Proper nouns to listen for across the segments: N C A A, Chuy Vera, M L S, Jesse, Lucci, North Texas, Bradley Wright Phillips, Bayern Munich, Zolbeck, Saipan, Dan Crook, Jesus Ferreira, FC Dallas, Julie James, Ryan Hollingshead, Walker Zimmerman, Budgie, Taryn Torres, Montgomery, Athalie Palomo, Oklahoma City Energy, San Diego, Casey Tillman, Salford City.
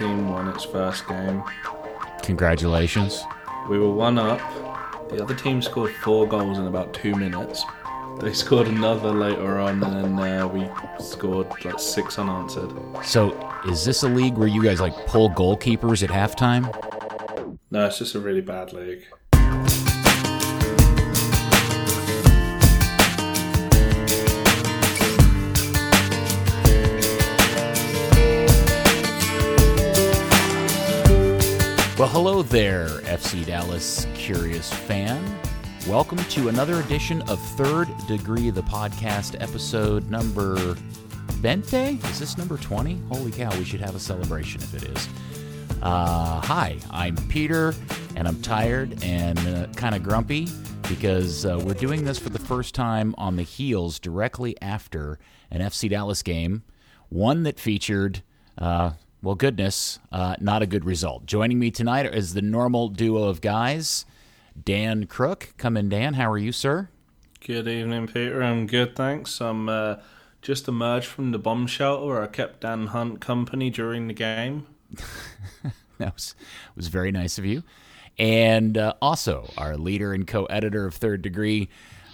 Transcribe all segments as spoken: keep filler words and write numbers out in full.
team won its first game. Congratulations. We were one up. The other team scored four goals in about two minutes. They scored another later on, and then uh, we scored like six unanswered. So is this a league where you guys like pull goalkeepers at halftime? No, it's just a really bad league. Well, hello there, F C Dallas Curious fan. Welcome to another edition of Third Degree, the podcast, episode number twenty? Is this number twenty? Holy cow, we should have a celebration if it is. Uh, hi, I'm Peter, and I'm tired and uh, kind of grumpy because uh, we're doing this for the first time on the heels directly after an F C Dallas game, one that featured... Uh, Well, goodness, uh, not a good result. Joining me tonight is the normal duo of guys, Dan Crook. Come in, Dan. How are you, sir? Good evening, Peter. I'm good, thanks. I'm uh, just emerged from the bomb shelter where I kept Dan Hunt company during the game. That was, was very nice of you. And uh, also, our leader and co-editor of Third Degree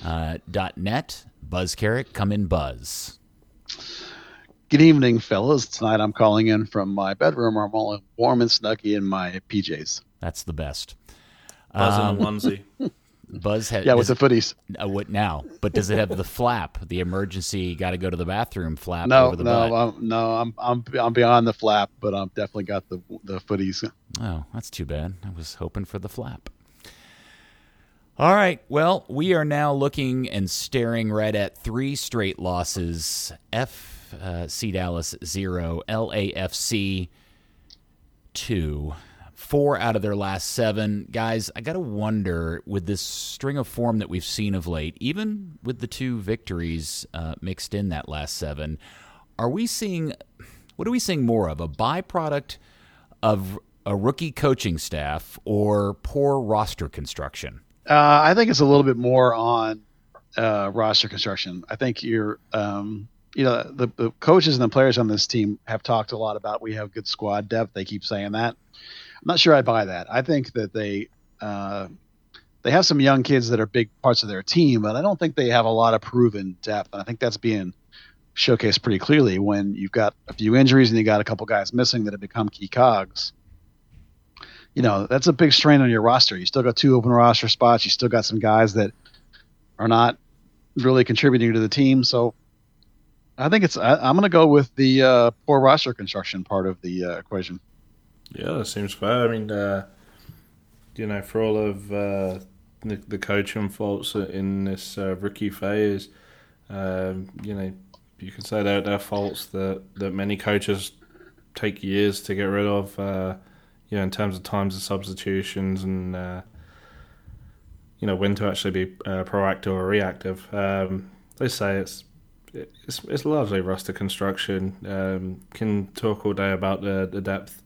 uh, .net, Buzz Carrick. Come in, Buzz. Good evening, fellas. Tonight I'm calling in from my bedroom. I'm all warm and snuggy in my P Js. That's the best. Buzz um, in a onesie. Buzz has... Yeah, with the footies. Uh, what now? But does it have the flap, the emergency got to go to the bathroom flap no, over the no, butt? I'm, no, I'm I'm I'm beyond the flap, but I've definitely got the the footies. Oh, that's too bad. I was hoping for the flap. All right, well, we are now looking and staring right at three straight losses. F. Uh, C Dallas zero, L A F C two, four out of their last seven. Guys, I gotta wonder with this string of form that we've seen of late, even with the two victories uh, mixed in that last seven, are we seeing what are we seeing more of? A byproduct of a rookie coaching staff or poor roster construction? Uh, I think it's a little bit more on uh, roster construction. I think you're. Um... You know, the, the coaches and the players on this team have talked a lot about we have good squad depth. They keep saying that. I'm not sure I buy that. I think that they uh, they have some young kids that are big parts of their team, but I don't think they have a lot of proven depth. And I think that's being showcased pretty clearly when you've got a few injuries and you got a couple guys missing that have become key cogs. You know, that's a big strain on your roster. You still got two open roster spots. You still got some guys that are not really contributing to the team. So I think it's. I, I'm going to go with the uh, poor roster construction part of the uh, equation. Yeah, that seems fair. I mean, uh, you know, for all of uh, the, the coaching faults in this uh, rookie phase, uh, you know, you can say they're, they're faults that, that many coaches take years to get rid of. Uh, you know, in terms of times of substitutions and uh, you know when to actually be uh, proactive or reactive. Um, they say it's. It's it's largely roster construction. Um, can talk all day about the, the depth.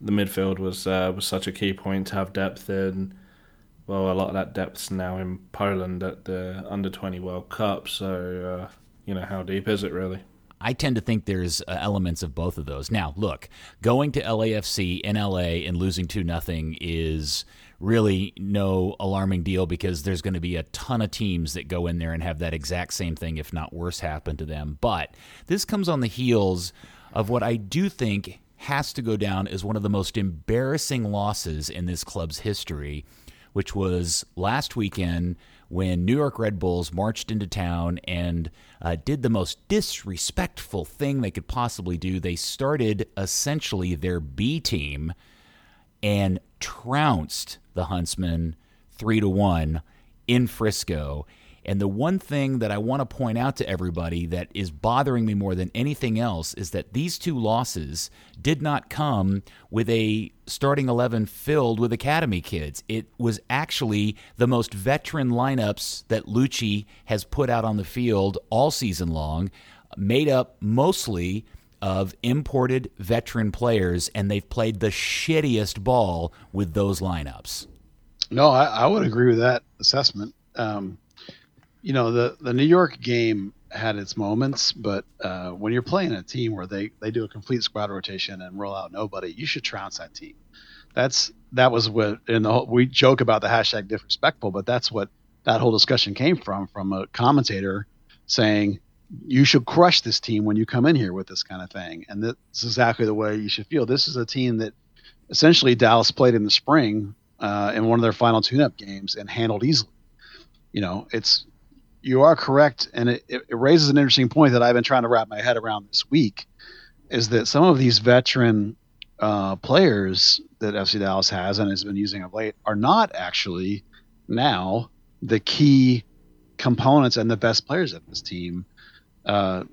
The midfield was uh, was such a key point to have depth in. Well, a lot of that depth's now in Poland at the under twenty World Cup. So, uh, you know, how deep is it really? I tend to think there's uh, elements of both of those. Now, look, going to L A F C in L A and losing two nothing is really no alarming deal because there's going to be a ton of teams that go in there and have that exact same thing, if not worse, happen to them. But this comes on the heels of what I do think has to go down as one of the most embarrassing losses in this club's history, which was last weekend when New York Red Bulls marched into town and uh, did the most disrespectful thing they could possibly do. They started essentially their B team and trounced the Huntsmen three to one in Frisco. And the one thing that I want to point out to everybody that is bothering me more than anything else is that these two losses did not come with a starting eleven filled with academy kids. It was actually the most veteran lineups that Lucci has put out on the field all season long, made up mostly of imported veteran players, and they've played the shittiest ball with those lineups. No, I, I would agree with that assessment. Um, you know, the, the New York game had its moments, but uh, when you're playing a team where they, they do a complete squad rotation and roll out nobody, you should trounce that team. That's that was what in the whole, we joke about the hashtag disrespectful, but that's what that whole discussion came from from a commentator saying you should crush this team when you come in here with this kind of thing, and that's exactly the way you should feel. This is a team that essentially Dallas played in the spring uh, in one of their final tune-up games and handled easily. You know, it's. You are correct, and it, it raises an interesting point that I've been trying to wrap my head around this week, is that some of these veteran uh, players that F C Dallas has and has been using of late are not actually now the key components and the best players of this team. Uh,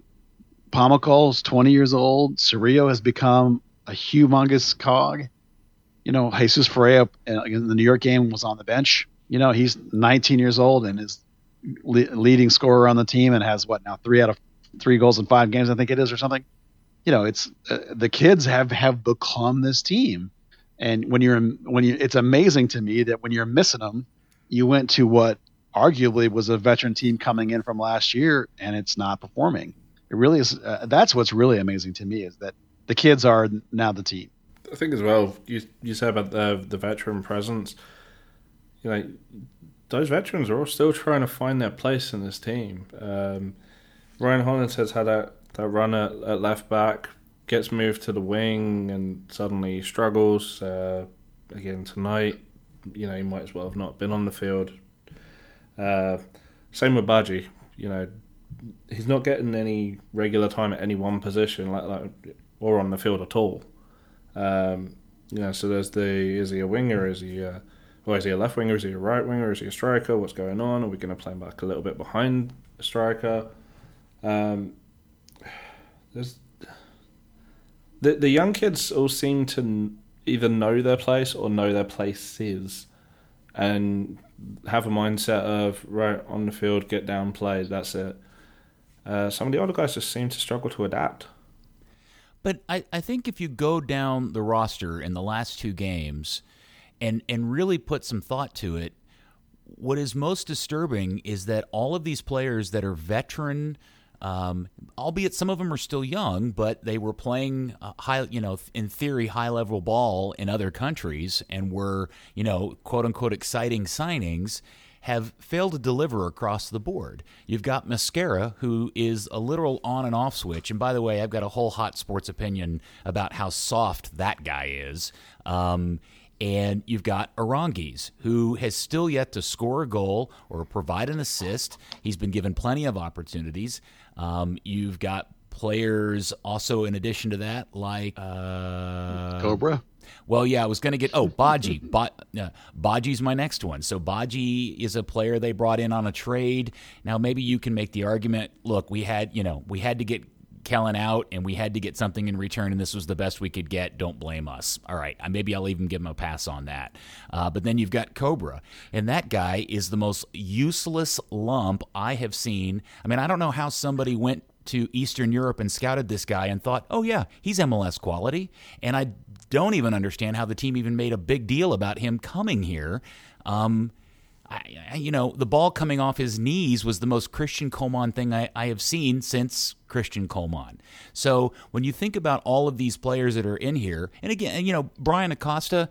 Pomacal is twenty years old. Cerrillo has become a humongous cog. You know, Jesus Ferreira in the New York game was on the bench. You know, he's nineteen years old and is leading scorer on the team and has what now three out of three goals in five games, I think it is, or something. You know, it's uh, the kids have, have become this team. And when you're, when you, it's amazing to me that when you're missing them, you went to what arguably was a veteran team coming in from last year and it's not performing. It really is. Uh, that's, what's really amazing to me is that the kids are now the team. I think as well, you, you said about the, the veteran presence, you know, those veterans are all still trying to find their place in this team. Um, Ryan Hollingshead has had that, that run at, at left back, gets moved to the wing and suddenly struggles. Uh, again, tonight, you know, he might as well have not been on the field. Uh, same with Budgie. You know, he's not getting any regular time at any one position like, like or on the field at all. Um, you know, so there's the, is he a winger, is he a... Well, is he a left winger? Is he a right winger? Is he a striker? What's going on? Are we going to play him back a little bit behind a striker? Um, there's the the young kids all seem to either know their place or know their places, and have a mindset of right on the field, get down, play. That's it. Uh, some of the older guys just seem to struggle to adapt. But I, I think if you go down the roster in the last two games. And and really put some thought to it, what is most disturbing is that all of these players that are veteran, um, albeit some of them are still young, but they were playing uh, high, you know, in theory, high level ball in other countries and were, you know, quote unquote, exciting signings, have failed to deliver across the board. You've got Mascara, who is a literal on and off switch. And by the way, I've got a whole hot sports opinion about how soft that guy is. Um, And you've got Aránguiz, who has still yet to score a goal or provide an assist. He's been given plenty of opportunities. Um, you've got players also in addition to that, like... Uh, Cobra? Well, yeah, I was going to get... Oh, Budgie. Bo- uh, Budgie's my next one. So Budgie is a player they brought in on a trade. Now, maybe you can make the argument, look, we had, you know, we had to get... Kellen out, and we had to get something in return, and this was the best we could get. Don't blame us. All right, maybe I'll even give him a pass on that. Uh, but then you've got Cobra, and that guy is the most useless lump I have seen. I mean, I don't know how somebody went to Eastern Europe and scouted this guy and thought, oh, yeah, he's M L S quality, and I don't even understand how the team even made a big deal about him coming here. Um I, you know, the ball coming off his knees was the most Christian Colman thing I, I have seen since Christian Colman. So when you think about all of these players that are in here, and again, you know, Bryan Acosta,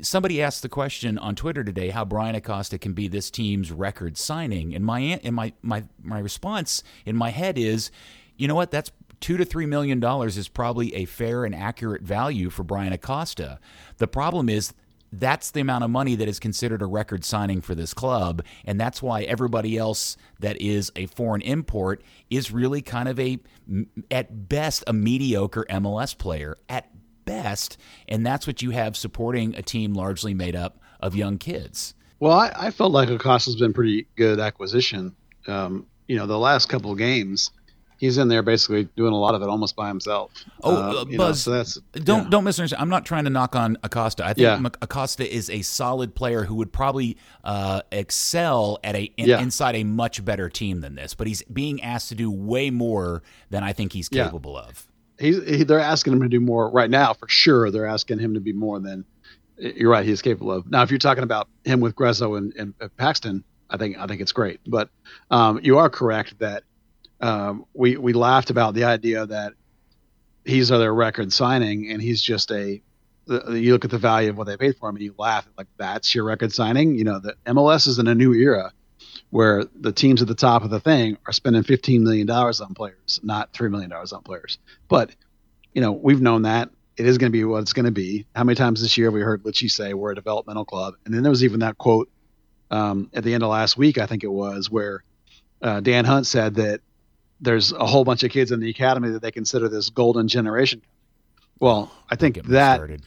somebody asked the question on Twitter today how Bryan Acosta can be this team's record signing. And my and my, my my response in my head is, you know what, that's Two to three million dollars is probably a fair and accurate value for Bryan Acosta. The problem is, that's the amount of money that is considered a record signing for this club, and that's why everybody else that is a foreign import is really kind of a, at best, a mediocre M L S player, at best, and that's what you have supporting a team largely made up of young kids. Well, I, I felt like Acosta's been pretty good acquisition. Um, you know, the last couple of games, he's in there basically doing a lot of it almost by himself. Oh, uh, Buzz, know, so that's, don't yeah. don't misunderstand. I'm not trying to knock on Acosta. I think yeah. Acosta is a solid player who would probably uh, excel at a in, yeah. inside a much better team than this. But he's being asked to do way more than I think he's capable yeah. of. He's he, they're asking him to do more right now for sure. They're asking him to be more than you're right. He's capable of. Now, if you're talking about him with Gruezo and, and Paxton, I think I think it's great. But um, you are correct that. um, we we laughed about the idea that he's their record signing, and he's just a. The, you look at the value of what they paid for him, and you laugh like that's your record signing. You know, the M L S is in a new era where the teams at the top of the thing are spending fifteen million dollars on players, not three million dollars on players. But, you know, we've known that. It is going to be what it's going to be. How many times this year have we heard Lucci say we're a developmental club? And then there was even that quote um, at the end of last week, I think it was, where uh, Dan Hunt said that there's a whole bunch of kids in the academy that they consider this golden generation. Well, I think that, started.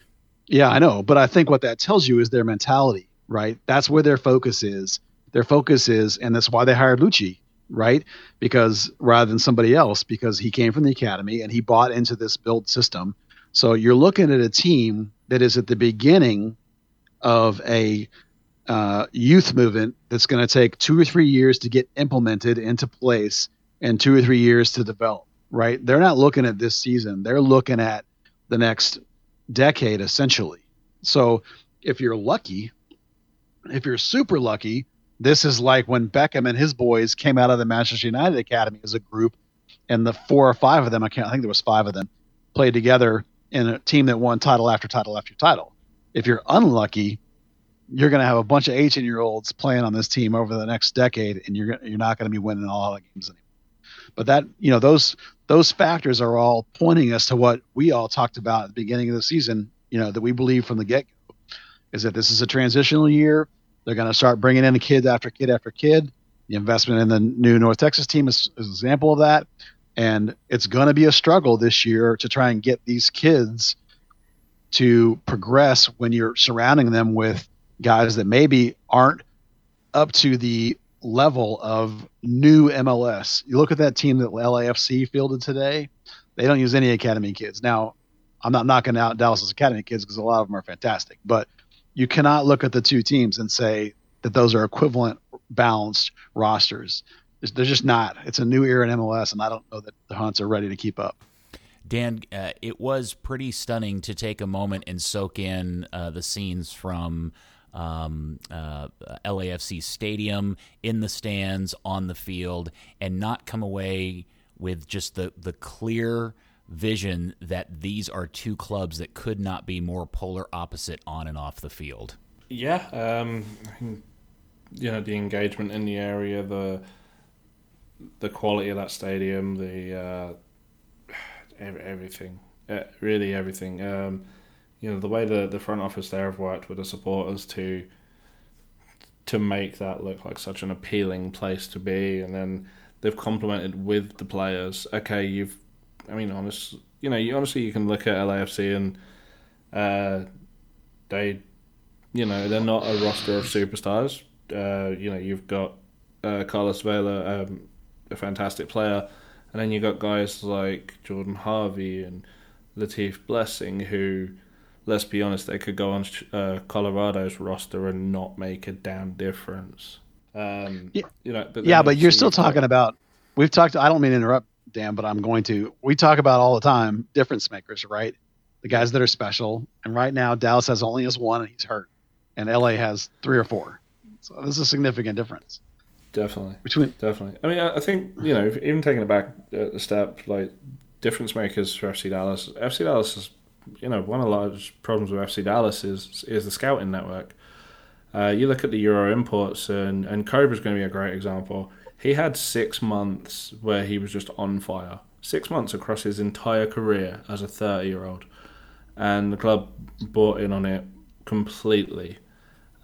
yeah, I know. But I think what that tells you is their mentality, right? That's where their focus is. Their focus is, and that's why they hired Lucci, right? Because rather than somebody else, because he came from the academy and he bought into this build system. So you're looking at a team that is at the beginning of a uh, youth movement that's going to take two or three years to get implemented into place and two or three years to develop, right? They're not looking at this season. They're looking at the next decade, essentially. So if you're lucky, if you're super lucky, this is like when Beckham and his boys came out of the Manchester United Academy as a group, and the four or five of them, I can't, I think there was five of them, played together in a team that won title after title after title. If you're unlucky, you're going to have a bunch of eighteen-year-olds playing on this team over the next decade, and you're you're not going to be winning all the games anymore. But that, you know, those those factors are all pointing us to what we all talked about at the beginning of the season, you know, that we believe from the get-go, is that this is a transitional year. They're going to start bringing in kid after kid after kid. The investment in the new North Texas team is, is an example of that. And it's going to be a struggle this year to try and get these kids to progress when you're surrounding them with guys that maybe aren't up to the level of new M L S. You look at that team that L A F C fielded today, they don't use any academy kids. Now, I'm not knocking out Dallas's academy kids because a lot of them are fantastic, but you cannot look at the two teams and say that those are equivalent balanced rosters. They're just not. It's a new era in M L S, and I don't know that the Hunts are ready to keep up. Dan, uh, it was pretty stunning to take a moment and soak in uh, the scenes from um, uh, L A F C Stadium, in the stands, on the field, and not come away with just the, the clear vision that these are two clubs that could not be more polar opposite on and off the field. Yeah. Um, you know, the engagement in the area, the the quality of that stadium, the uh, everything, uh, really everything. Um, you know, the way the, the front office there have worked with the supporters to to make that look like such an appealing place to be, and then they've complemented with the players. Okay, you've, I mean, honest, you know, you honestly you can look at L A F C and uh, they, you know, they're not a roster of superstars. Uh, you know, you've got uh, Carlos Vela, um, a fantastic player, and then you got guys like Jordan Harvey and Latif Blessing, who, let's be honest, they could go on uh, Colorado's roster and not make a damn difference. Um, yeah, you know, but yeah, but you're still talking like, about. We've talked. I don't mean to interrupt, Dan, but I'm going to. We talk about all the time difference makers, right? The guys that are special. And right now, Dallas has only has one, and he's hurt, and L A has three or four. So this is a significant difference. Definitely. Between definitely. I mean, I think, you know, even taking it back a step, like difference makers for F C Dallas. F C Dallas is, you know, one of the largest problems with F C Dallas is is the scouting network. Uh, you look at the Euro imports, and and Cobra's going to be a great example. He had six months where he was just on fire. Six months across his entire career as a thirty-year-old, and the club bought in on it completely.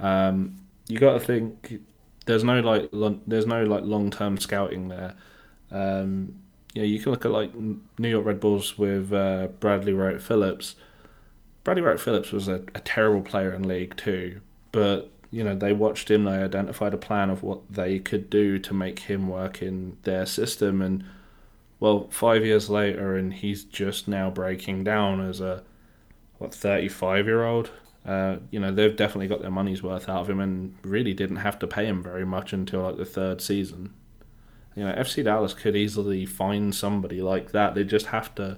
Um, you got to think there's no like long, there's no like long-term scouting there. Um, you know, you can look at like New York Red Bulls with uh, Bradley Wright Phillips. Bradley Wright Phillips was a, a terrible player in League Two, but you know, they watched him, they identified a plan of what they could do to make him work in their system, and well, five years later, and he's just now breaking down as a what thirty-five-year-old. Uh, you know, they've definitely got their money's worth out of him, and really didn't have to pay him very much until like the third season. You know, F C Dallas could easily find somebody like that. They just have to,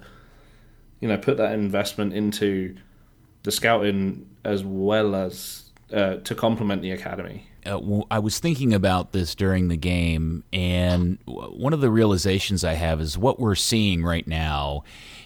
you know, put that investment into the scouting as well as Uh, to complement the academy. uh, w- I was thinking about this during the game, and w- one of the realizations I have is what we're seeing right now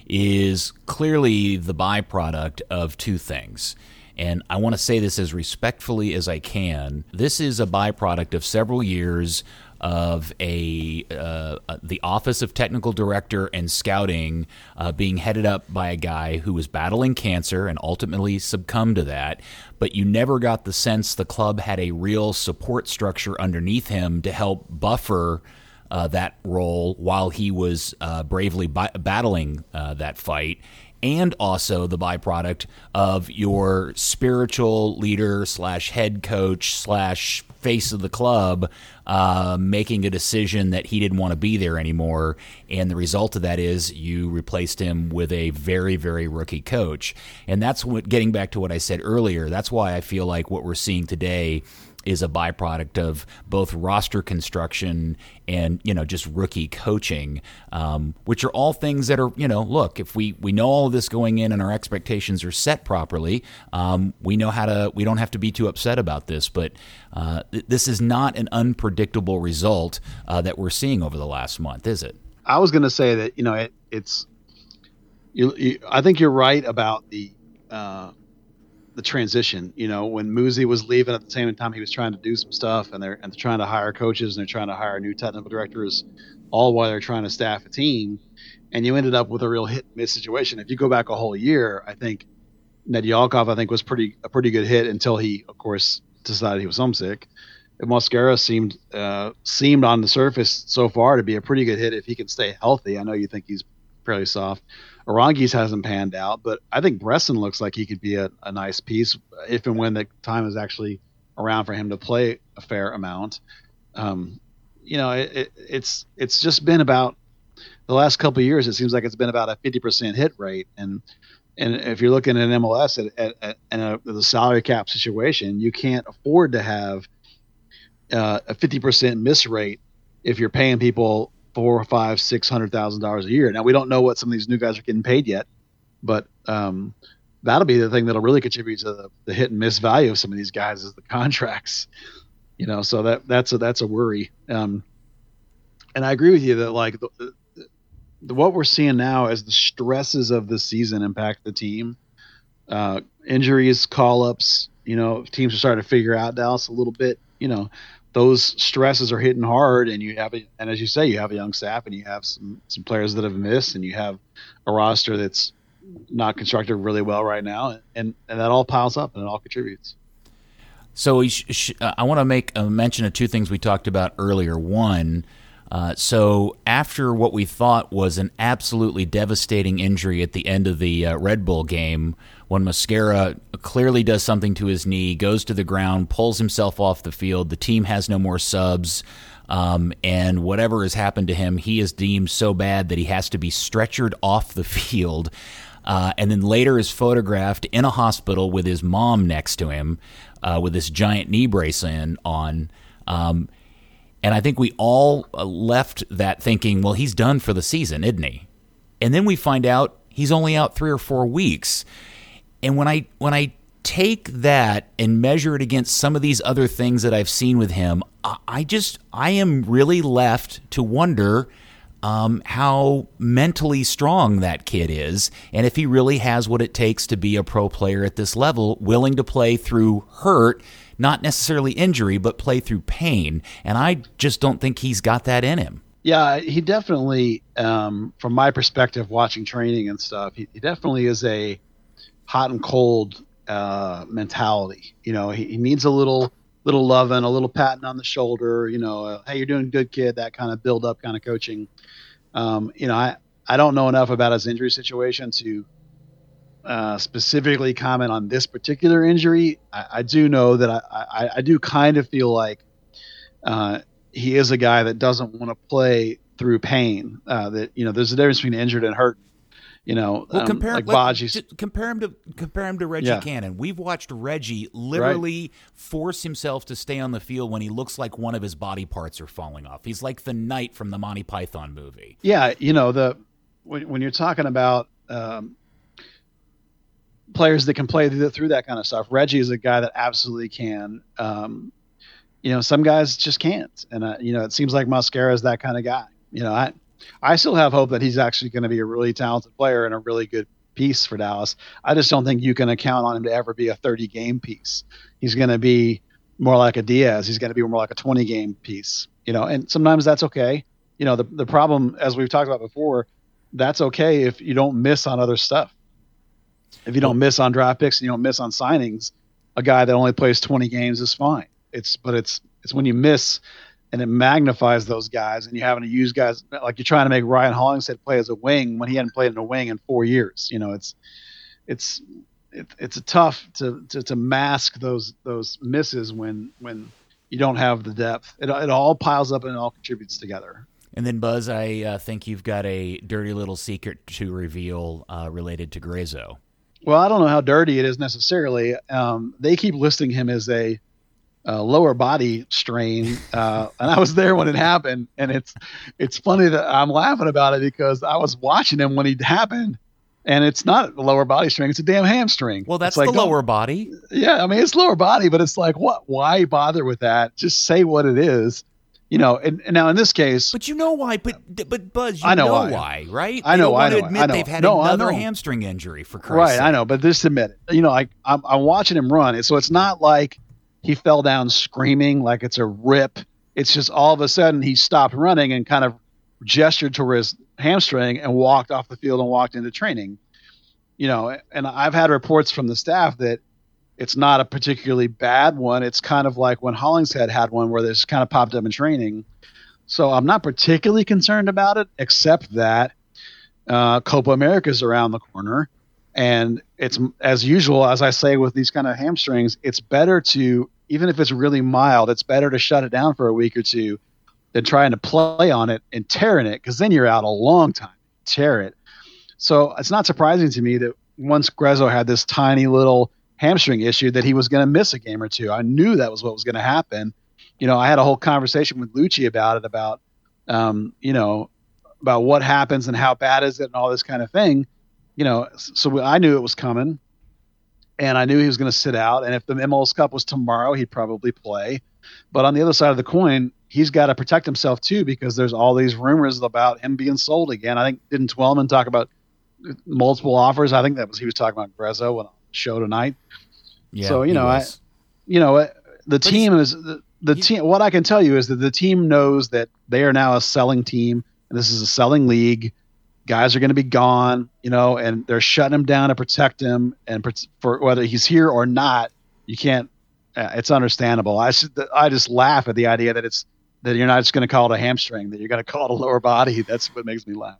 is clearly the byproduct of two things. And I want to say this as respectfully as I can. This is a byproduct of several years of a uh, the Office of Technical Director and Scouting uh, being headed up by a guy who was battling cancer and ultimately succumbed to that. But you never got the sense the club had a real support structure underneath him to help buffer uh, that role while he was uh, bravely bi- battling uh, that fight. And also the byproduct of your spiritual leader slash head coach slash face of the club uh, making a decision that he didn't want to be there anymore. And the result of that is you replaced him with a very, very rookie coach. And that's what, getting back to what I said earlier, that's why I feel like what we're seeing today is a byproduct of both roster construction and, you know, just rookie coaching, um, which are all things that are, you know, look, if we, we know all of this going in and our expectations are set properly, um, we know how to, we don't have to be too upset about this, but uh, th- this is not an unpredictable result uh, that we're seeing over the last month, is it? I was going to say that, you know, it, it's, you, you, I think you're right about the, uh, the transition, you know, when Muzzi was leaving at the same time, he was trying to do some stuff and they're, and they're trying to hire coaches and they're trying to hire new technical directors, all while they're trying to staff a team. And you ended up with a real hit and miss situation. If you go back a whole year, I think Nedyalkov, I think was pretty, a pretty good hit until he, of course, decided he was homesick. And Mosquera seemed, uh, seemed on the surface so far to be a pretty good hit if he can stay healthy. I know you think he's fairly soft. Aránguiz hasn't panned out, but I think Bressan looks like he could be a, a nice piece if and when the time is actually around for him to play a fair amount. Um, you know, it, it, it's it's just been about the last couple of years. It seems like it's been about a fifty percent hit rate, and and if you're looking at an M L S at, at, at, at a, the salary cap situation, you can't afford to have uh, a fifty percent miss rate if you're paying people four or five, six hundred thousand dollars a year. Now we don't know what some of these new guys are getting paid yet, but um, that'll be the thing that'll really contribute to the, the hit and miss value of some of these guys is the contracts, you know. So that that's a that's a worry. Um, and I agree with you that like the, the, the, what we're seeing now is the stresses of the season impact the team, uh, injuries, call ups. You know, teams are starting to figure out Dallas a little bit. You know, those stresses are hitting hard, and you have, a, and as you say, you have a young staff, and you have some, some players that have missed, and you have a roster that's not constructed really well right now, and, and that all piles up and it all contributes. So we sh- sh- uh, I want to make a mention of two things we talked about earlier. One, uh, so after what we thought was an absolutely devastating injury at the end of the uh, Red Bull game, when Mascara clearly does something to his knee, goes to the ground, pulls himself off the field, the team has no more subs, um, and whatever has happened to him, he is deemed so bad that he has to be stretchered off the field, uh, and then later is photographed in a hospital with his mom next to him uh, with this giant knee brace in on. Um, and I think we all left that thinking, well, he's done for the season, isn't he? And then we find out he's only out three or four weeks. And when I when I take that and measure it against some of these other things that I've seen with him, I just I am really left to wonder um, how mentally strong that kid is, and if he really has what it takes to be a pro player at this level, willing to play through hurt, not necessarily injury, but play through pain. And I just don't think he's got that in him. Yeah, he definitely, um, from my perspective, watching training and stuff, he, he definitely is a hot and cold uh, mentality. You know, he, he needs a little little love and a little patting on the shoulder, you know, uh, hey, you're doing good, kid, that kind of build up kind of coaching. Um, you know, I, I don't know enough about his injury situation to uh, specifically comment on this particular injury. I, I do know that I, I, I do kind of feel like uh, he is a guy that doesn't want to play through pain. Uh, that, you know, there's a difference between injured and hurt. You know, well, um, compare, like Budgie. Compare him to compare him to Reggie yeah. Cannon. We've watched Reggie literally right. force himself to stay on the field when he looks like one of his body parts are falling off. He's like the knight from the Monty Python movie. Yeah, you know, the when, when you're talking about um, players that can play through, through that kind of stuff, Reggie is a guy that absolutely can. Um, you know, some guys just can't. And, uh, you know, it seems like Mascara is that kind of guy. You know, I, I still have hope that he's actually going to be a really talented player and a really good piece for Dallas. I just don't think you can count on him to ever be a thirty game piece. He's going to be more like a Diaz. He's going to be more like a twenty game piece, you know, and sometimes that's okay. You know, the, the problem, as we've talked about before, that's okay if you don't miss on other stuff. If you don't miss on draft picks and you don't miss on signings, a guy that only plays twenty games is fine. It's, but it's, it's when you miss and it magnifies those guys and you're having to use guys like you're trying to make Ryan Hollingshead play as a wing when he hadn't played in a wing in four years. You know, it's, it's, it, it's a tough to, to, to mask those, those misses when, when you don't have the depth. It, it all piles up and it all contributes together. And then, Buzz, I uh, think you've got a dirty little secret to reveal uh, related to Gruezo. Well, I don't know how dirty it is necessarily. Um, they keep listing him as a uh, lower body strain, uh, and I was there when it happened. And it's it's funny that I'm laughing about it because I was watching him when it happened, and it's not a lower body strain; it's a damn hamstring. Well, that's like, the lower body. Yeah, I mean it's lower body, but it's like what? Why bother with that? Just say what it is, you know. And, and now in this case, but you know why? But but Buzz, you I know, know why. why, right? I know. I know. Admit I know. They've had no, another hamstring injury for Christ's right. Sake. I know, but just admit it. You know, like I'm, I'm watching him run, so it's not like he fell down screaming like it's a rip. It's just all of a sudden he stopped running and kind of gestured toward his hamstring and walked off the field and walked into training. You know, and I've had reports from the staff that it's not a particularly bad one. It's kind of like when Hollingshead had one where this kind of popped up in training. So I'm not particularly concerned about it, except that uh, Copa America is around the corner. And it's, as usual, as I say with these kind of hamstrings, it's better to, even if it's really mild, it's better to shut it down for a week or two than trying to play on it and tearing it, because then you're out a long time. Tear it. So it's not surprising to me that once Gruezo had this tiny little hamstring issue that he was going to miss a game or two. I knew that was what was going to happen. You know, I had a whole conversation with Lucci about it, about, um, you know, about what happens and how bad is it and all this kind of thing. You know, so I knew it was coming and I knew he was going to sit out. And if the M L S Cup was tomorrow, he'd probably play. But on the other side of the coin, he's got to protect himself too, because there's all these rumors about him being sold again. I think didn't Twellman talk about multiple offers? I think that was, he was talking about Gruezo on the show tonight. Yeah, so, you know, I, you know, the team is the, the he, team. What I can tell you is that the team knows that they are now a selling team and this is a selling league. Guys are going to be gone, you know, and they're shutting him down to protect him. And for whether he's here or not, you can't. Uh, it's understandable. I should, I just laugh at the idea that it's that you're not just going to call it a hamstring, that you're going to call it a lower body. That's what makes me laugh.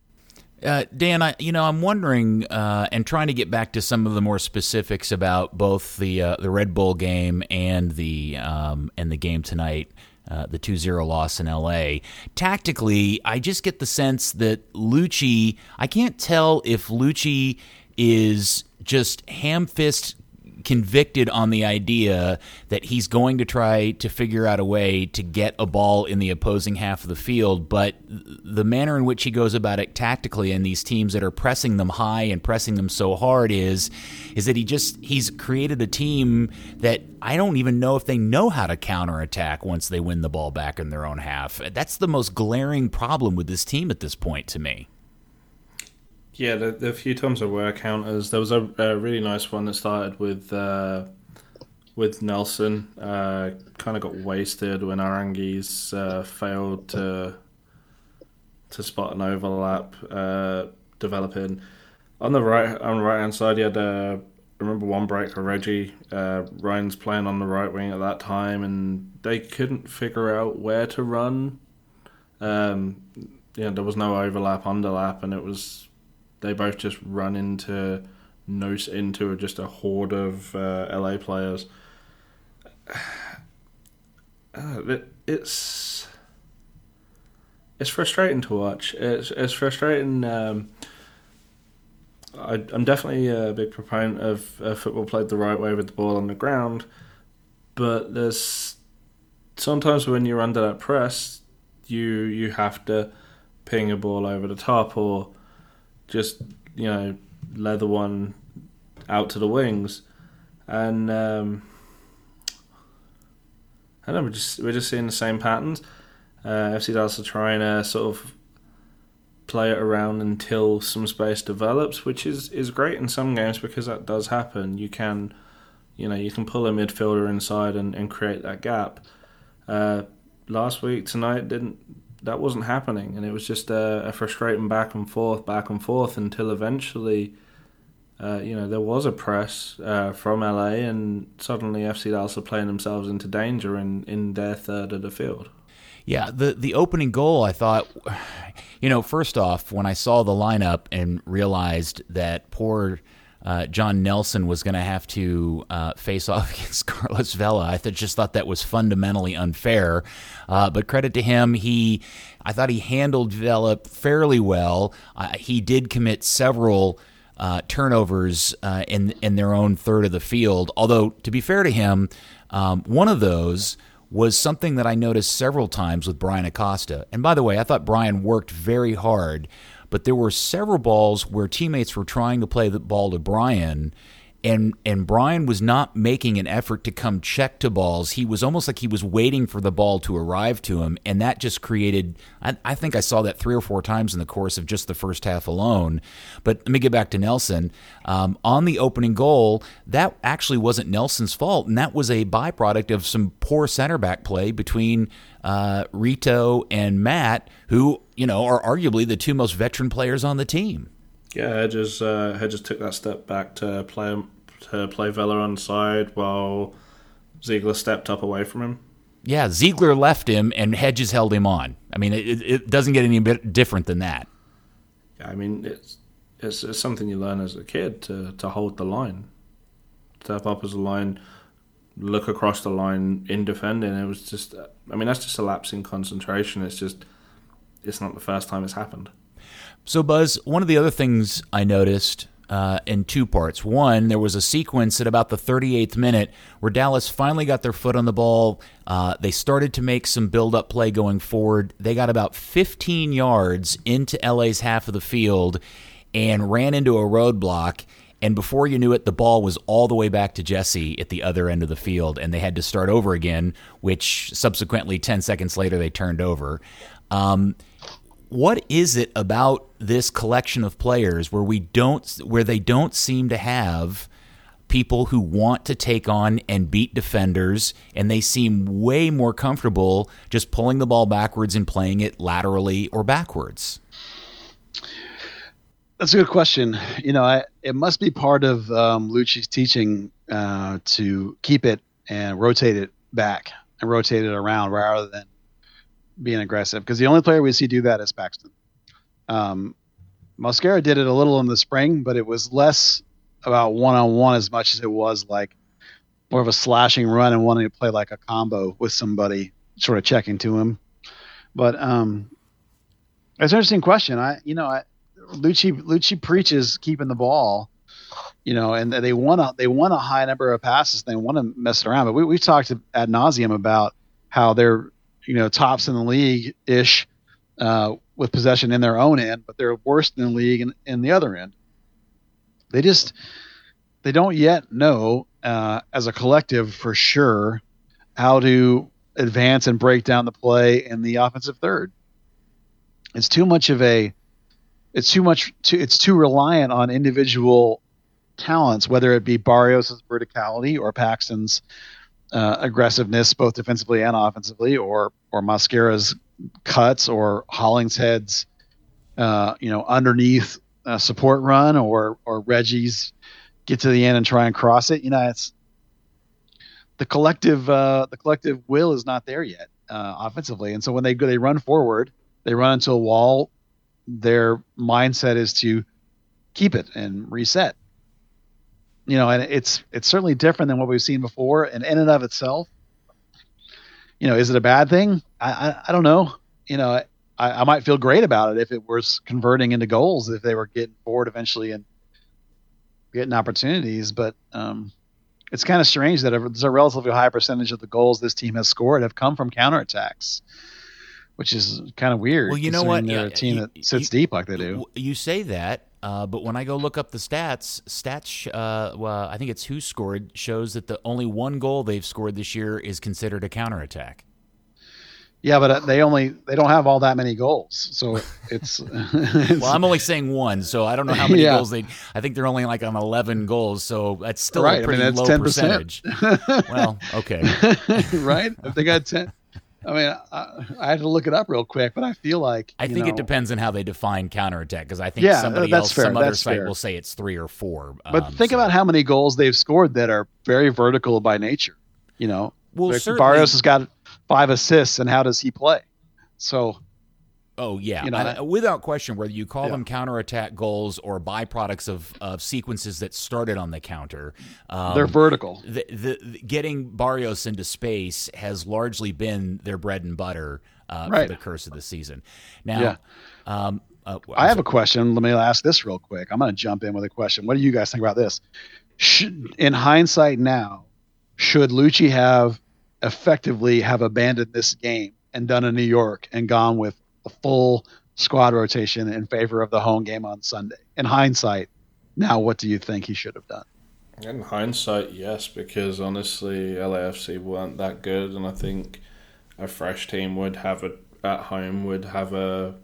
Uh, Dan, I, you know, I'm wondering uh, and trying to get back to some of the more specifics about both the uh, the Red Bull game and the um, and the game tonight. Uh, the two zero loss in L A. Tactically, I just get the sense that Lucci, I can't tell if Lucci is just ham-fist convicted on the idea that he's going to try to figure out a way to get a ball in the opposing half of the field, but the manner in which he goes about it tactically and these teams that are pressing them high and pressing them so hard is is that he just he's created a team that I don't even know if they know how to counterattack once they win the ball back in their own half. That's the most glaring problem with this team at this point to me. Yeah, the, the few times there were counters. There was a, a really nice one that started with uh, with Nelson. Uh, kind of got wasted when Aránguiz uh, failed to to spot an overlap uh, developing on the right on the right hand side. He had a, I remember one break for Reggie. Uh, Ryan's playing on the right wing at that time, and they couldn't figure out where to run. Um, yeah, there was no overlap, underlap, and it was. They both just run into nose into just a horde of uh, L A players. Uh, it, it's it's frustrating to watch. It's it's frustrating. Um, I, I'm definitely a big proponent of uh, football played the right way with the ball on the ground, but there's sometimes when you're under that press, you you have to ping a ball over the top or. Just, you know, leather one out to the wings. And um, I don't know, we're just, we're just seeing the same patterns. Uh, F C Dallas are trying to sort of play it around until some space develops, which is, is great in some games because that does happen. You can, you know, you can pull a midfielder inside and, and create that gap. Uh, last week, tonight, didn't that wasn't happening, and it was just a, a frustrating back and forth, back and forth until eventually, uh, you know, there was a press uh, from L A, and suddenly F C Dallas are playing themselves into danger in, in their third of the field. Yeah, the, the opening goal, I thought, you know, first off, when I saw the lineup and realized that poor uh, John Nelson was going to have to uh, face off against Carlos Vela, I th- just thought that was fundamentally unfair. Uh, but credit to him, he, I thought he handled Vela fairly well. Uh, he did commit several uh, turnovers uh, in in their own third of the field. Although, to be fair to him, um, one of those was something that I noticed several times with Bryan Acosta. And by the way, I thought Bryan worked very hard, but there were several balls where teammates were trying to play the ball to Bryan, and and Bryan was not making an effort to come check to balls. He was almost like he was waiting for the ball to arrive to him, and that just created, I, I think I saw that three or four times in the course of just the first half alone. But let me get back to Nelson. Um, on the opening goal, that actually wasn't Nelson's fault, and that was a byproduct of some poor center back play between uh, Rito and Matt, who, you know, are arguably the two most veteran players on the team. Yeah, Hedges, uh, Hedges took that step back to play to play Vela on side while Ziegler stepped up away from him. Yeah, Ziegler left him and Hedges held him on. I mean, it, it doesn't get any bit different than that. Yeah, I mean, it's, it's it's something you learn as a kid to to hold the line, step up as a line, look across the line in defending. It was just, I mean, that's just a lapse in concentration. It's just, it's not the first time it's happened. So, Buzz, one of the other things I noticed uh, in two parts. One, there was a sequence at about the thirty-eighth minute where Dallas finally got their foot on the ball. Uh, they started to make some build-up play going forward. They got about fifteen yards into L A's half of the field and ran into a roadblock. And before you knew it, the ball was all the way back to Jesse at the other end of the field, and they had to start over again, which subsequently ten seconds later they turned over. Um What is it about this collection of players where we don't, where they don't seem to have people who want to take on and beat defenders, and they seem way more comfortable just pulling the ball backwards and playing it laterally or backwards? That's a good question. You know, I, it must be part of um, Lucci's teaching uh, to keep it and rotate it back and rotate it around rather than being aggressive, because the only player we see do that is Paxton. Um, Mosquera did it a little in the spring, but it was less about one-on-one as much as it was like more of a slashing run and wanting to play like a combo with somebody sort of checking to him. But um, it's an interesting question. I, you know, I, Lucci Lucci preaches keeping the ball, you know, and they want a, they want a high number of passes. They want to mess it around. But we, we've talked ad nauseum about how they're, you know, tops in the league-ish uh, with possession in their own end, but they're worse than the league in, in the other end. They just – they don't yet know uh, as a collective for sure how to advance and break down the play in the offensive third. It's too much of a – it's too much – it's too reliant on individual talents, whether it be Barrios' verticality or Paxton's Uh, aggressiveness, both defensively and offensively, or or Mascara's cuts, or Hollingshead's, uh, you know, underneath uh, support run, or or Reggie's get to the end and try and cross it. You know, it's the collective uh, the collective will is not there yet uh, offensively, and so when they go, they run forward, they run into a wall. Their mindset is to keep it and reset. You know, and it's it's certainly different than what we've seen before, and in and of itself, you know, is it a bad thing? I I, I don't know. You know, I, I might feel great about it if it was converting into goals, if they were getting forward eventually and getting opportunities. But um, it's kind of strange that there's a relatively high percentage of the goals this team has scored have come from counterattacks, which is kind of weird. Well, you know what? They're yeah, a team you, that sits you, deep like they do. You say that. Uh, but when I go look up the stats, stats, uh, well, I think it's Who Scored, shows that the only one goal they've scored this year is considered a counterattack. Yeah, but they only they don't have all that many goals, so it's. it's well, I'm only saying one, so I don't know how many yeah. goals they. I think they're only like on eleven goals, so that's still right. a pretty I mean, that's low ten percent. Percentage. Well, okay, right? If they got ten. I mean, I, I had to look it up real quick, but I feel like I think know, it depends on how they define counterattack, because I think yeah, somebody else, fair. some that's other site fair. will say it's three or four. But um, think so. about how many goals they've scored that are very vertical by nature. You know, well, Barrios has got five assists, and how does he play? So, oh yeah, you know, I, without question, whether you call yeah. them counterattack goals or byproducts of, of sequences that started on the counter, um, they're vertical. The, the, the getting Barrios into space has largely been their bread and butter uh, right. for the curse of the season. Now, yeah. um, uh, I have sorry. a question. Let me ask this real quick. I'm going to jump in with a question. What do you guys think about this? Should, in hindsight, now should Lucci have? effectively have abandoned this game and done a New York and gone with a full squad rotation in favor of the home game on Sunday? In hindsight, now what do you think he should have done? In hindsight, yes, because honestly, L A F C weren't that good, and I think a fresh team would have a at home would have a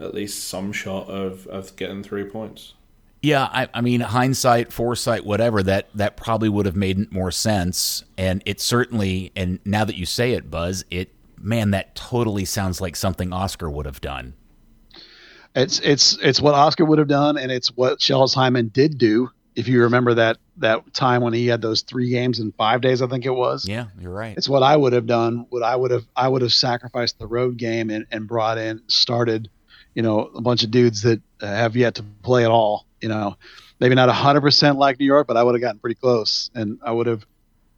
at least some shot of, of getting three points. Yeah, I, I mean, hindsight, foresight, whatever, that that probably would have made more sense. And it certainly, and now that you say it, Buzz, it man, that totally sounds like something Oscar would have done. It's it's it's what Oscar would have done, and it's what Schellesheimen did do. If you remember that that time when he had those three games in five days, I think it was. Yeah, you're right. It's what I would have done. What I would have I would have sacrificed the road game and, and brought in, started, you know, a bunch of dudes that have yet to play at all. You know, maybe not one hundred percent like New York, but I would have gotten pretty close. And I would have,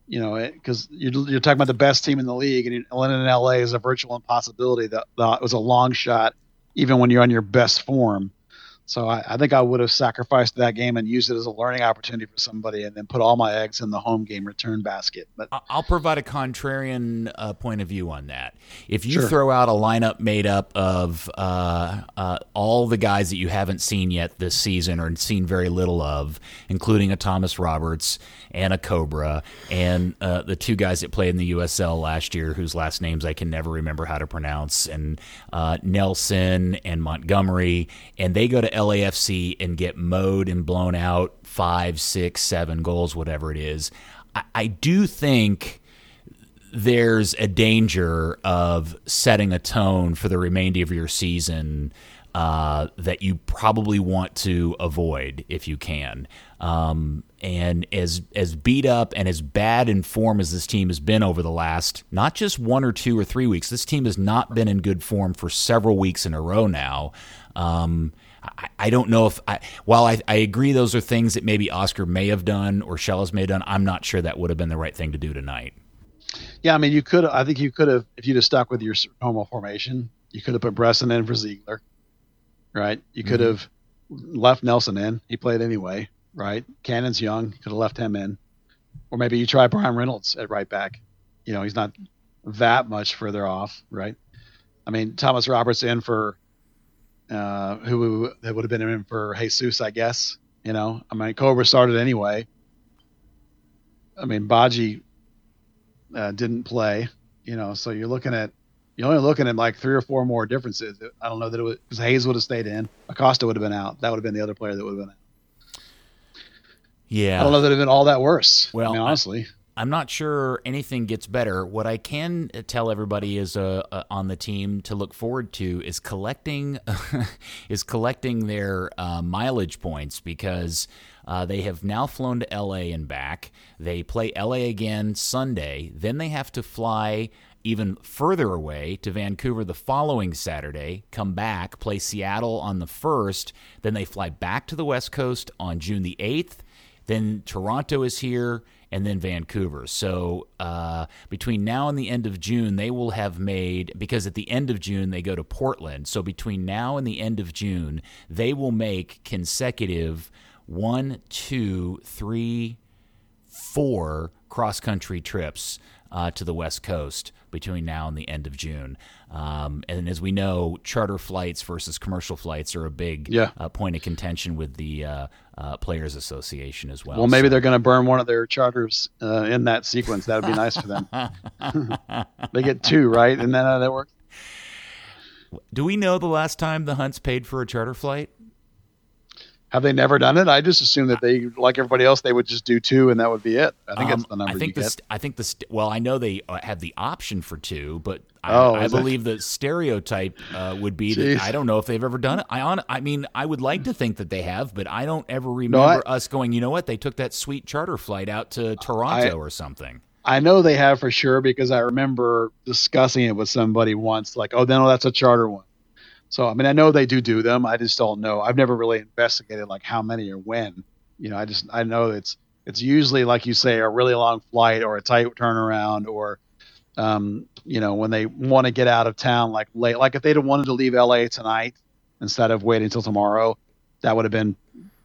you know, because you're, you're talking about the best team in the league, and London and L A is a virtual impossibility. That, that was a long shot, even when you're on your best form. So I, I think I would have sacrificed that game and used it as a learning opportunity for somebody, and then put all my eggs in the home game return basket. But I'll provide a contrarian uh, point of view on that. If you sure. throw out a lineup made up of uh, uh, all the guys that you haven't seen yet this season or seen very little of, including a Thomas Roberts and a Cobra and uh, the two guys that played in the U S L last year whose last names I can never remember how to pronounce, and uh, Nelson and Montgomery, and they go to L A F C and get mowed and blown out five, six, seven goals, whatever it is. I, I do think there's a danger of setting a tone for the remainder of your season uh, that you probably want to avoid if you can. Um, and as as beat up and as bad in form as this team has been over the last, not just one or two or three weeks, this team has not been in good form for several weeks in a row now. Um, I don't know if I, while I, I agree those are things that maybe Oscar may have done or Shellis may have done, I'm not sure that would have been the right thing to do tonight. Yeah, I mean, you could, I think you could have, if you'd have stuck with your normal formation, you could have put Bressan in for Ziegler, right? You could mm-hmm. have left Nelson in. He played anyway, right? Cannon's young. Could have left him in. Or maybe you try Bryan Reynolds at right back. You know, he's not that much further off, right? I mean, Thomas Roberts in for... Uh, who that would have been in for Jesus, I guess. You know, I mean, Cobra started anyway. I mean, Budgie uh, didn't play. You know, so you're looking at you're only looking at like three or four more differences. I don't know that it was because Hayes would have stayed in. Acosta would have been out. That would have been the other player that would have been out. Yeah, I don't know that it would have been all that worse. Well, I mean, honestly. I- I'm not sure anything gets better. What I can tell everybody is uh, uh, on the team to look forward to is collecting is collecting their uh, mileage points, because uh, they have now flown to L A and back. They play L A again Sunday. Then they have to fly even further away to Vancouver the following Saturday, come back, play Seattle on the first. Then they fly back to the West Coast on June the eighth. Then Toronto is here, and then Vancouver. So uh, between now and the end of June, they will have made, because at the end of June, they go to Portland. So between now and the end of June, they will make consecutive one, two, three, four cross-country trips uh, to the West Coast between now and the end of June. Um, and as we know, charter flights versus commercial flights are a big yeah. uh, point of contention with the uh, uh, Players Association as well. Well, maybe so. They're going to burn one of their charters uh, in that sequence. That would be nice for them. They get two, right? Isn't that how that works? Do we know the last time the Hunts paid for a charter flight? Have they never done it? I just assume that they, like everybody else, they would just do two, and that would be it. I think um, that's the number I think you the get. St- I think the st- well, I know they uh, have the option for two, but I, oh, I believe that? the stereotype uh, would be Jeez. that I don't know if they've ever done it. I on, I mean, I would like to think that they have, but I don't ever remember no, I, us going, you know what, they took that sweet charter flight out to Toronto I, or something. I know they have for sure because I remember discussing it with somebody once, like, oh, no, that's a charter one. So, I mean, I know they do do them. I just don't know. I've never really investigated like how many or when, you know, I just, I know it's, it's usually like you say, a really long flight or a tight turnaround or, um, you know, when they want to get out of town, like late, like if they'd have wanted to leave L A tonight instead of waiting until tomorrow, that would have been,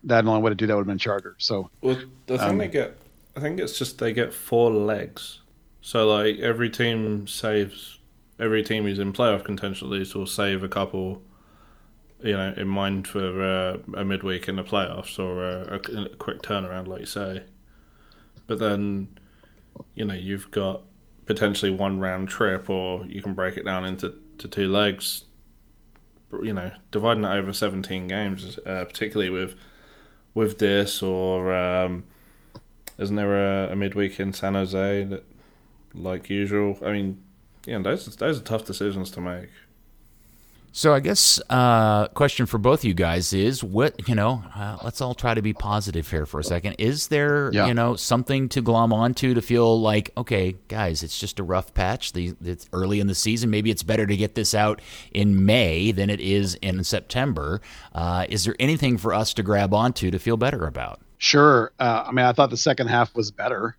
that only way to do that would have been charter. So well, the thing um, they get, I think it's just, they get four legs. So like every team saves Every team who's in playoff contention at least will save a couple, you know, in mind for uh, a midweek in the playoffs or a, a quick turnaround, like you say. But then, you know, you've got potentially one round trip, or you can break it down into to two legs. You know, dividing it over seventeen games, uh, particularly with with this or um, isn't there a, a midweek in San Jose that, like usual? I mean. Yeah, those those are tough decisions to make. So I guess uh question for both you guys is what, you know, uh, let's all try to be positive here for a second. Is there, yeah. you know, something to glom onto to feel like, okay, guys, it's just a rough patch. The it's early in the season. Maybe it's better to get this out in May than it is in September. Uh, is there anything for us to grab onto to feel better about? Sure. Uh, I mean, I thought the second half was better.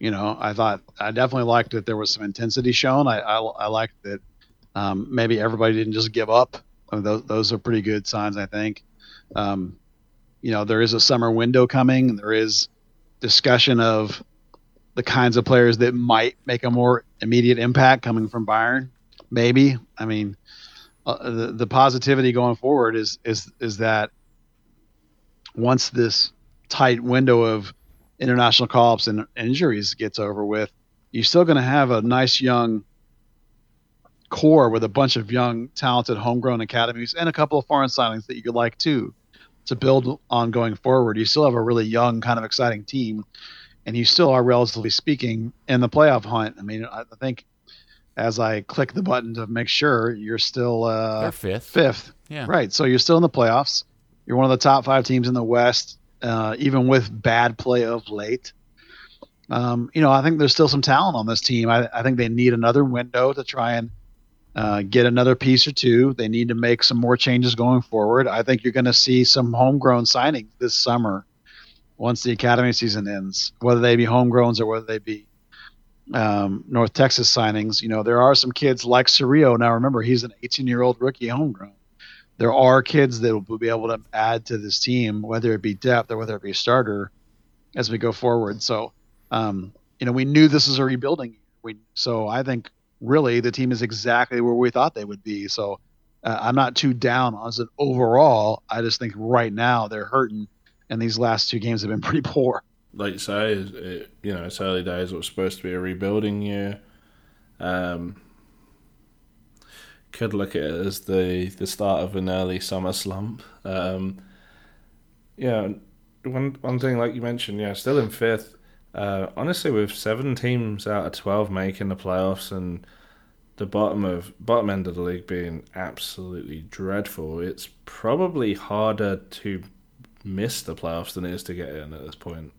You know, I thought I definitely liked that there was some intensity shown. I I, I liked that um, maybe everybody didn't just give up. I mean, those those are pretty good signs, I think. Um, you know, there is a summer window coming. There is discussion of the kinds of players that might make a more immediate impact coming from Bayern. Maybe I mean uh, the the positivity going forward is is is that once this tight window of international call-ups and injuries gets over with, you're still going to have a nice young core with a bunch of young, talented, homegrown academies and a couple of foreign signings that you could like too to build on going forward. You still have a really young, kind of exciting team, and you still are, relatively speaking, in the playoff hunt. I mean, I think as I click the button to make sure, you're still uh, fifth. Fifth. Yeah. Right. So you're still in the playoffs. You're one of the top five teams in the West. Uh, even with bad play of late. Um, you know, I think there's still some talent on this team. I, I think they need another window to try and uh, get another piece or two. They need to make some more changes going forward. I think you're going to see some homegrown signings this summer once the academy season ends, whether they be homegrowns or whether they be um, North Texas signings. You know, there are some kids like Cerrillo. Now, remember, he's an eighteen-year-old rookie homegrown. There are kids that will be able to add to this team, whether it be depth or whether it be starter, as we go forward. So, um, you know, we knew this is a rebuilding. We, so I think really the team is exactly where we thought they would be. So uh, I'm not too down on it overall. I just think right now they're hurting, and these last two games have been pretty poor. Like you say, it, you know, it's early days. It was supposed to be a rebuilding year. Um Could look at it as the, the start of an early summer slump. Um, yeah, one one thing like you mentioned, yeah, still in fifth. Uh, honestly, with seven teams out of twelve making the playoffs and the bottom of bottom end of the league being absolutely dreadful, it's probably harder to miss the playoffs than it is to get in at this point.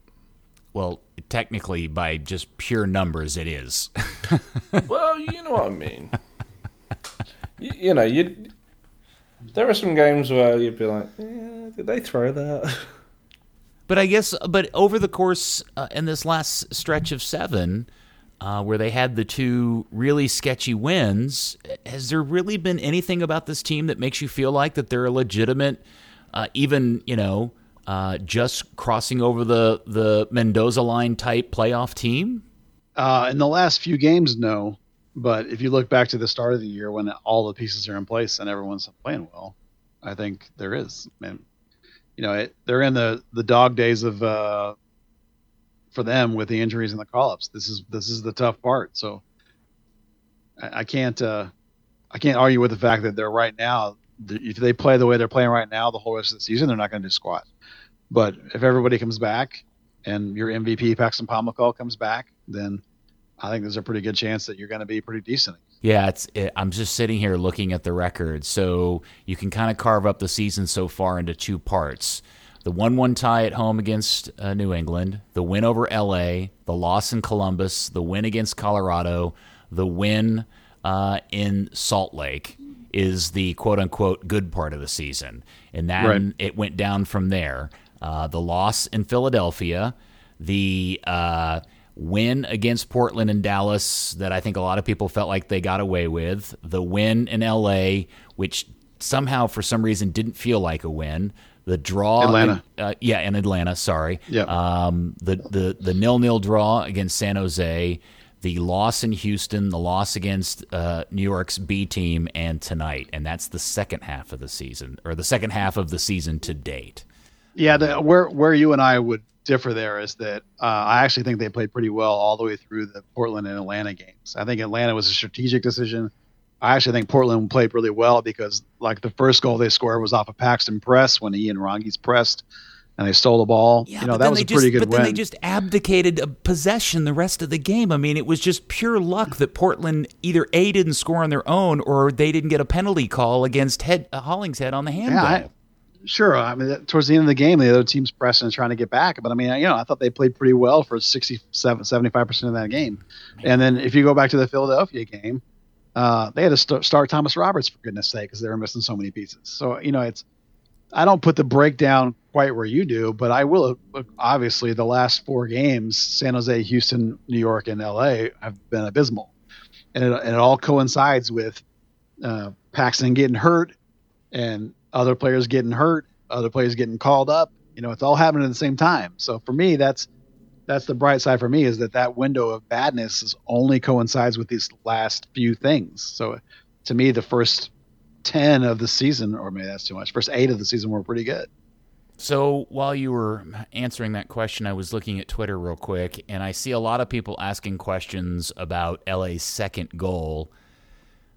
Well, technically, by just pure numbers, it is. Well, you know what I mean. You know, you. There are some games where you'd be like, eh, "Did they throw that?" But I guess, but over the course uh, in this last stretch of seven, uh, where they had the two really sketchy wins, has there really been anything about this team that makes you feel like that they're a legitimate, uh, even you know, uh, just crossing over the the Mendoza line type playoff team? Uh, in the last few games, no. But if you look back to the start of the year when all the pieces are in place and everyone's playing well, I think there is. And, you know, it, they're in the, the dog days of uh, for them with the injuries and the call-ups. This is this is the tough part. So I, I can't uh, I can't argue with the fact that they're right now. If they play the way they're playing right now, the whole rest of the season, they're not going to do squat. But if everybody comes back and your M V P Paxton Pomacal comes back, then I think there's a pretty good chance that you're going to be pretty decent. Yeah, it's. It, I'm just sitting here looking at the record. So you can kind of carve up the season so far into two parts. The one one tie at home against uh, New England, the win over L A, the loss in Columbus, the win against Colorado, the win uh, in Salt Lake is the quote-unquote good part of the season. And then right. It went down from there. Uh, the loss in Philadelphia, the uh, win against Portland and Dallas that I think a lot of people felt like they got away with, the win in L A, which somehow for some reason didn't feel like a win, the draw. Atlanta. In, uh, yeah, in Atlanta, sorry. Yep. Um, the, the, the nil-nil draw against San Jose, the loss in Houston, the loss against uh, New York's B team, and tonight. And that's the second half of the season, or the second half of the season to date. Yeah, the, where where you and I would differ there is that uh, I actually think they played pretty well all the way through the Portland and Atlanta games. I think Atlanta was a strategic decision. I actually think Portland played really well because, like, the first goal they scored was off a Paxton press when he and Aránguiz pressed. And they stole the ball. Yeah, you know, that was a pretty just, good but win. But then they just abdicated a possession the rest of the game. I mean, it was just pure luck that Portland either A, didn't score on their own, or they didn't get a penalty call against Head, uh, Hollingshead on the handball. Yeah, I, sure. I mean, towards the end of the game, the other team's pressing and trying to get back. But, I mean, you know, I thought they played pretty well for sixty-seven, seventy-five percent of that game. Man. And then if you go back to the Philadelphia game, uh, they had to st- start Thomas Roberts, for goodness sake, because they were missing so many pieces. So, you know, it's I don't put the breakdown quite where you do, but I will. Obviously, the last four games, San Jose, Houston, New York, and L A have been abysmal. And it, and it all coincides with uh, Paxton getting hurt and other players getting hurt, other players getting called up. You know, it's all happening at the same time. So for me, that's that's the bright side for me, is that that window of badness is only coincides with these last few things. So to me, the first ten of the season, or maybe that's too much, first eight of the season were pretty good. So while you were answering that question, I was looking at Twitter real quick, and I see a lot of people asking questions about L A's second goal,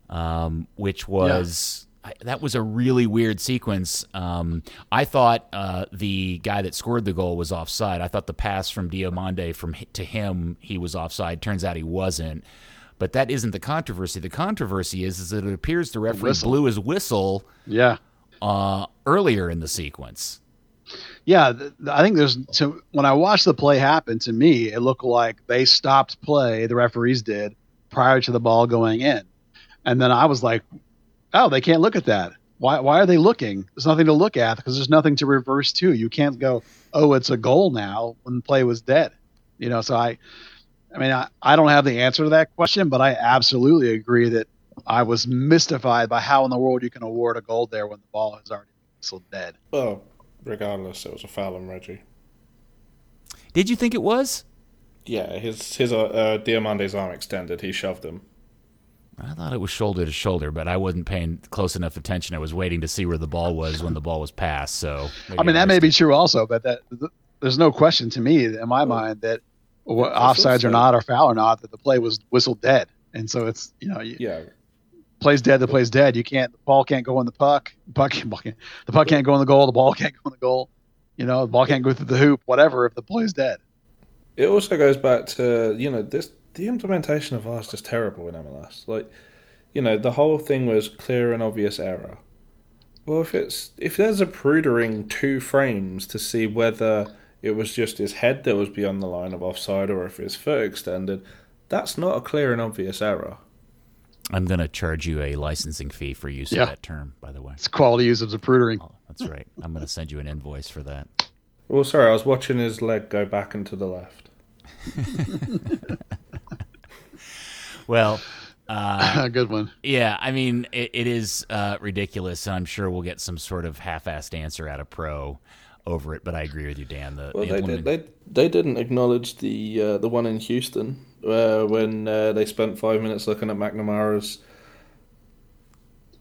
um, which was yeah. – that was a really weird sequence. Um, I thought uh, the guy that scored the goal was offside. I thought the pass from Diamande from to him, he was offside. Turns out he wasn't. But that isn't the controversy. The controversy is, is that it appears the referee whistle. blew his whistle yeah. uh, earlier in the sequence. Yeah, th- I think there's to, when I watched the play happen, to me, it looked like they stopped play, the referees did, prior to the ball going in. And then I was like, oh, they can't look at that. Why Why are they looking? There's nothing to look at because there's nothing to reverse to. You can't go, oh, it's a goal now when the play was dead. You know, so I I mean, I, I don't have the answer to that question, but I absolutely agree that I was mystified by how in the world you can award a goal there when the ball has already been so dead. Oh. Regardless, it was a foul on Reggie. Did you think it was? Yeah, his his uh, uh, Diamande's arm extended. He shoved him. I thought it was shoulder to shoulder, but I wasn't paying close enough attention. I was waiting to see where the ball was when the ball was passed. So I mean, I that may be true also, but that th- there's no question to me in my well, mind that well, offsides so. or not, or foul or not, that the play was whistled dead, and so it's you know you, yeah. Plays dead. The play's dead. You can't. The ball can't go in the puck. The puck, the puck can't go in the goal. The ball can't go in the goal. You know, the ball can't go through the hoop. Whatever. If the play's dead. It also goes back to you know this. The implementation of V A R is just terrible in M L S. Like, you know, the whole thing was clear and obvious error. Well, if it's if there's a prudering two frames to see whether it was just his head that was beyond the line of offside or if his foot extended, that's not a clear and obvious error. I'm going to charge you a licensing fee for use yeah. of that term, by the way. It's quality use of the prudering. Oh, that's right. I'm going to send you an invoice for that. Well, sorry, I was watching his leg go back and to the left. Well, uh, good one. Yeah, I mean, it, it is uh, ridiculous, and I'm sure we'll get some sort of half-assed answer out of Pro over it. But I agree with you, Dan. The, well, the they, implement- did, they they didn't acknowledge the uh, the one in Houston. uh, when uh, they spent five minutes looking at McNamara's.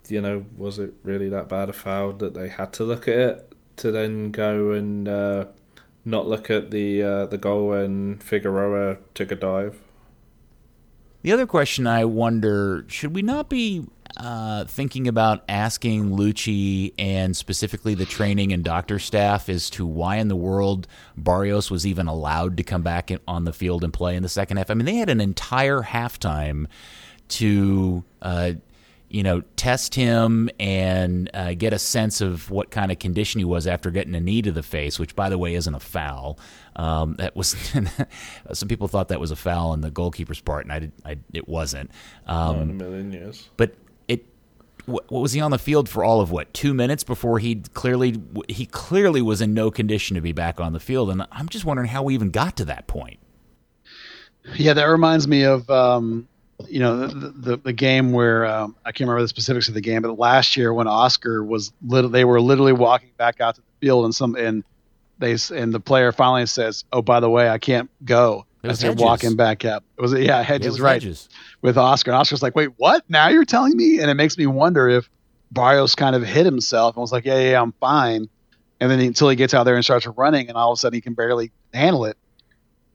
You know, was it really that bad a foul that they had to look at it to then go and uh, not look at the uh, the goal when Figueroa took a dive? The other question I wonder, should we not be uh, thinking about asking Lucci and specifically the training and doctor staff as to why in the world Barrios was even allowed to come back on the field and play in the second half? I mean, they had an entire halftime to uh, you know, test him and uh, get a sense of what kind of condition he was after getting a knee to the face, which, by the way, isn't a foul. Um, that was some people thought that was a foul on the goalkeeper's part, and I, did, I it wasn't. Um, Not in a million years. But it, what was he on the field for? All of what, two minutes before he clearly he clearly was in no condition to be back on the field, and I'm just wondering how we even got to that point. Yeah, that reminds me of. Um... You know, the, the the game where um, I can't remember the specifics of the game, but last year when Oscar was little, they were literally walking back out to the field, and some and they and the player finally says, "Oh, by the way, I can't go." As they're walking back up, it was yeah, Hedges, right, Hedges. With Oscar. And Oscar's like, "Wait, what? Now you're telling me?" And it makes me wonder if Barrios kind of hit himself and was like, "Yeah, yeah, I'm fine," and then he, until he gets out there and starts running, and all of a sudden he can barely handle it.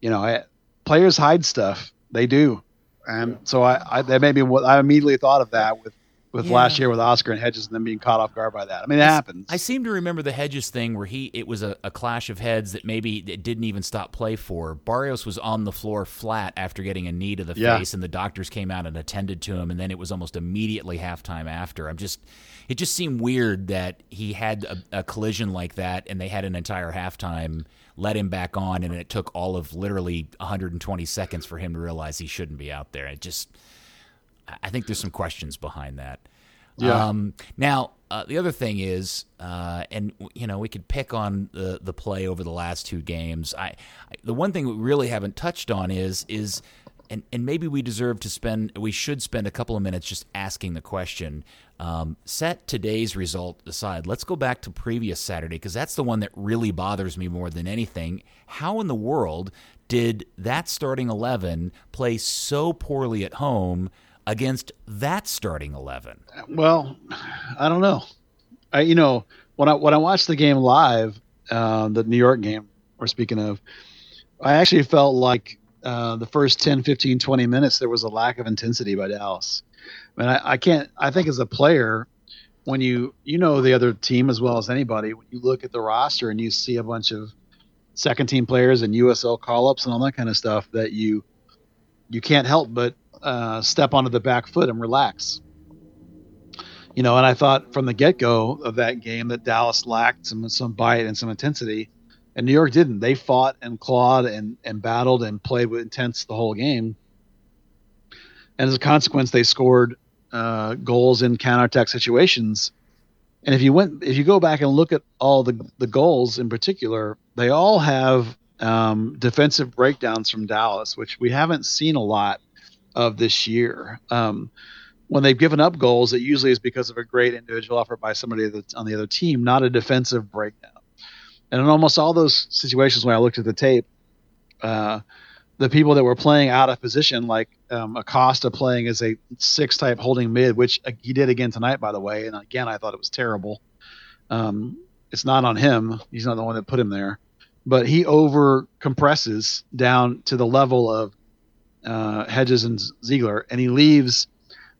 You know, I, players hide stuff; they do. And so I, I that made me what I immediately thought of that with, with yeah. last year with Oscar and Hedges and them being caught off guard by that. I mean, it I, happens. I seem to remember the Hedges thing where he it was a, a clash of heads that maybe it didn't even stop play for. Barrios was on the floor flat after getting a knee to the yeah. face, and the doctors came out and attended to him, and then it was almost immediately halftime after. I'm just it just seemed weird that he had a, a collision like that, and they had an entire halftime. Let him back on, and it took all of literally one hundred twenty seconds for him to realize he shouldn't be out there. It just, I think there's some questions behind that. Yeah. Um, now, uh, the other thing is, uh, and you know, we could pick on the the play over the last two games. I, I the one thing we really haven't touched on is is, and and maybe we deserve to spend, we should spend a couple of minutes just asking the question. Um, set today's result aside. Let's go back to previous Saturday, because that's the one that really bothers me more than anything. How in the world did that starting eleven play so poorly at home against that starting eleven? Well, I don't know. I, you know, when I when I watched the game live, uh, the New York game we're speaking of, I actually felt like uh, the first ten, fifteen, twenty minutes there was a lack of intensity by Dallas. I mean, I, I can't. I think as a player, when you you know the other team as well as anybody, when you look at the roster and you see a bunch of second team players and U S L call ups and all that kind of stuff, that you you can't help but uh, step onto the back foot and relax. You know, and I thought from the get go of that game that Dallas lacked some some bite and some intensity, and New York didn't. They fought and clawed and and battled and played with intense the whole game. And as a consequence, they scored uh, goals in counterattack situations. And if you went, if you go back and look at all the, the goals in particular, they all have um, defensive breakdowns from Dallas, which we haven't seen a lot of this year. Um, when they've given up goals, it usually is because of a great individual effort by somebody that's on the other team, not a defensive breakdown. And in almost all those situations, when I looked at the tape, uh, the people that were playing out of position, like um, Acosta playing as a six-type holding mid, which he did again tonight, by the way. And again, I thought it was terrible. Um, it's not on him. He's not the one that put him there. But he over-compresses down to the level of uh, Hedges and Ziegler, and he leaves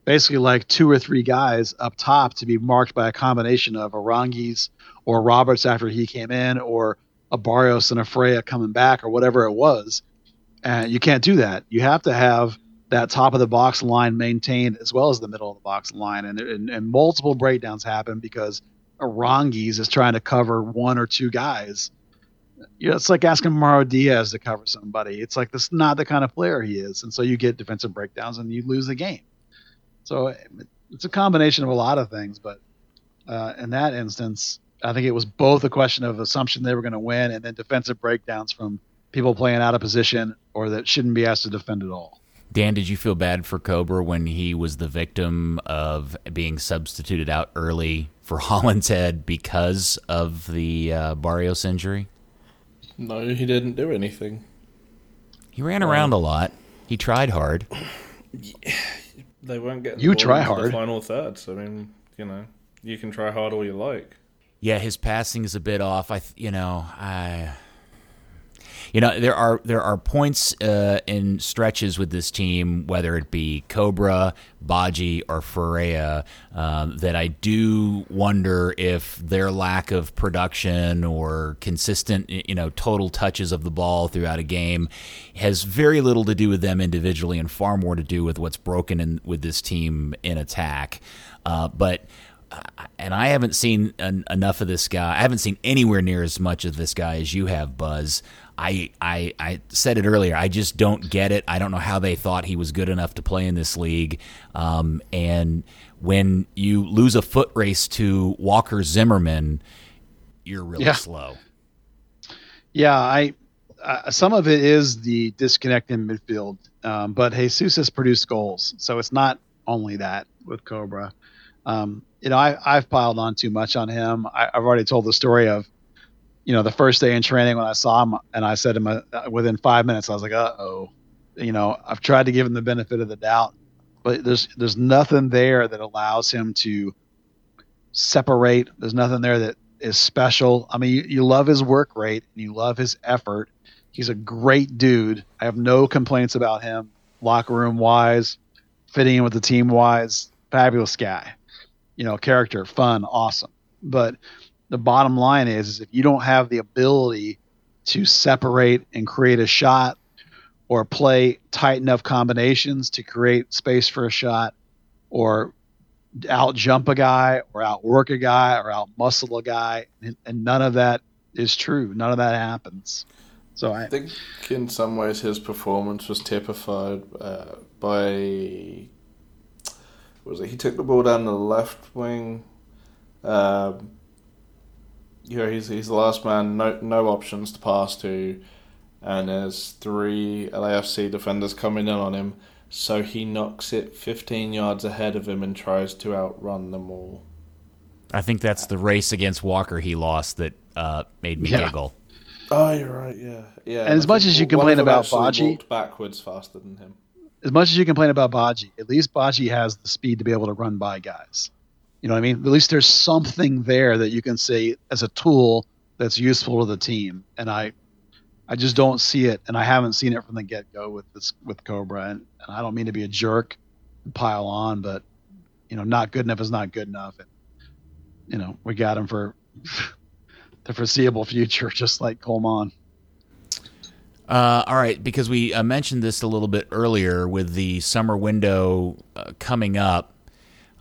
basically like two or three guys up top to be marked by a combination of Aránguiz or Roberts after he came in, or a Barrios and a Freya coming back, or whatever it was. And uh, you can't do that. You have to have that top of the box line maintained as well as the middle of the box line. And, and, and multiple breakdowns happen because Aránguiz is trying to cover one or two guys. You know, it's like asking Mauro Diaz to cover somebody. It's like, this is not the kind of player he is. And so you get defensive breakdowns and you lose the game. So it's a combination of a lot of things. But uh, in that instance, I think it was both a question of assumption they were going to win and then defensive breakdowns from people playing out of position or that shouldn't be asked to defend at all. Dan, did you feel bad for Cobra when he was the victim of being substituted out early for Hollingshead because of the uh, Barrios injury? No, he didn't do anything. He ran um, around a lot. He tried hard. They weren't getting you try hard. The final third. So, I mean, you know, you can try hard all you like. Yeah, his passing is a bit off. I, you know, I. You know, there are there are points uh, in stretches with this team, whether it be Cobra, Budgie, or Ferreira, uh, that I do wonder if their lack of production or consistent, you know, total touches of the ball throughout a game has very little to do with them individually and far more to do with what's broken in, with this team in attack. Uh, but. And I haven't seen en- enough of this guy. I haven't seen anywhere near as much of this guy as you have, Buzz. I, I I said it earlier. I just don't get it. I don't know how they thought he was good enough to play in this league. Um, and when you lose a foot race to Walker Zimmerman, you're really yeah. slow. Yeah, I uh, some of it is the disconnect in midfield. Um, but Jesus has produced goals, so it's not only that with Cobra. Um, you know, I, I've piled on too much on him. I, I've already told the story of, you know, the first day in training when I saw him and I said to him uh, within five minutes, I was like, uh-oh, you know, I've tried to give him the benefit of the doubt, but there's, there's nothing there that allows him to separate. There's nothing there that is special. I mean, you, you love his work rate and you love his effort. He's a great dude. I have no complaints about him. Locker room wise, fitting in with the team wise, fabulous guy. You know, character, fun, awesome. But the bottom line is, is if you don't have the ability to separate and create a shot or play tight enough combinations to create space for a shot or out jump a guy or outwork a guy or out muscle a guy, and, and none of that is true. None of that happens. So I, I think in some ways his performance was typified uh, by... Was it? He took the ball down the left wing. Um, you know, he's he's the last man, no no options to pass to, and there's three L A F C defenders coming in on him, so he knocks it fifteen yards ahead of him and tries to outrun them all. I think that's the race against Walker he lost that uh, made me yeah. giggle. Oh, you're right, yeah, yeah. And as much as you complain about Budgie, walked backwards faster than him. As much as you complain about Budgie, at least Budgie has the speed to be able to run by guys. You know what I mean? At least there's something there that you can say as a tool that's useful to the team. And I I just don't see it, and I haven't seen it from the get-go with this with Cobra. And, and I don't mean to be a jerk and pile on, but, you know, not good enough is not good enough. And, you know, we got him for the foreseeable future, just like Colman. Uh, all right, because we uh, mentioned this a little bit earlier with the summer window uh, coming up,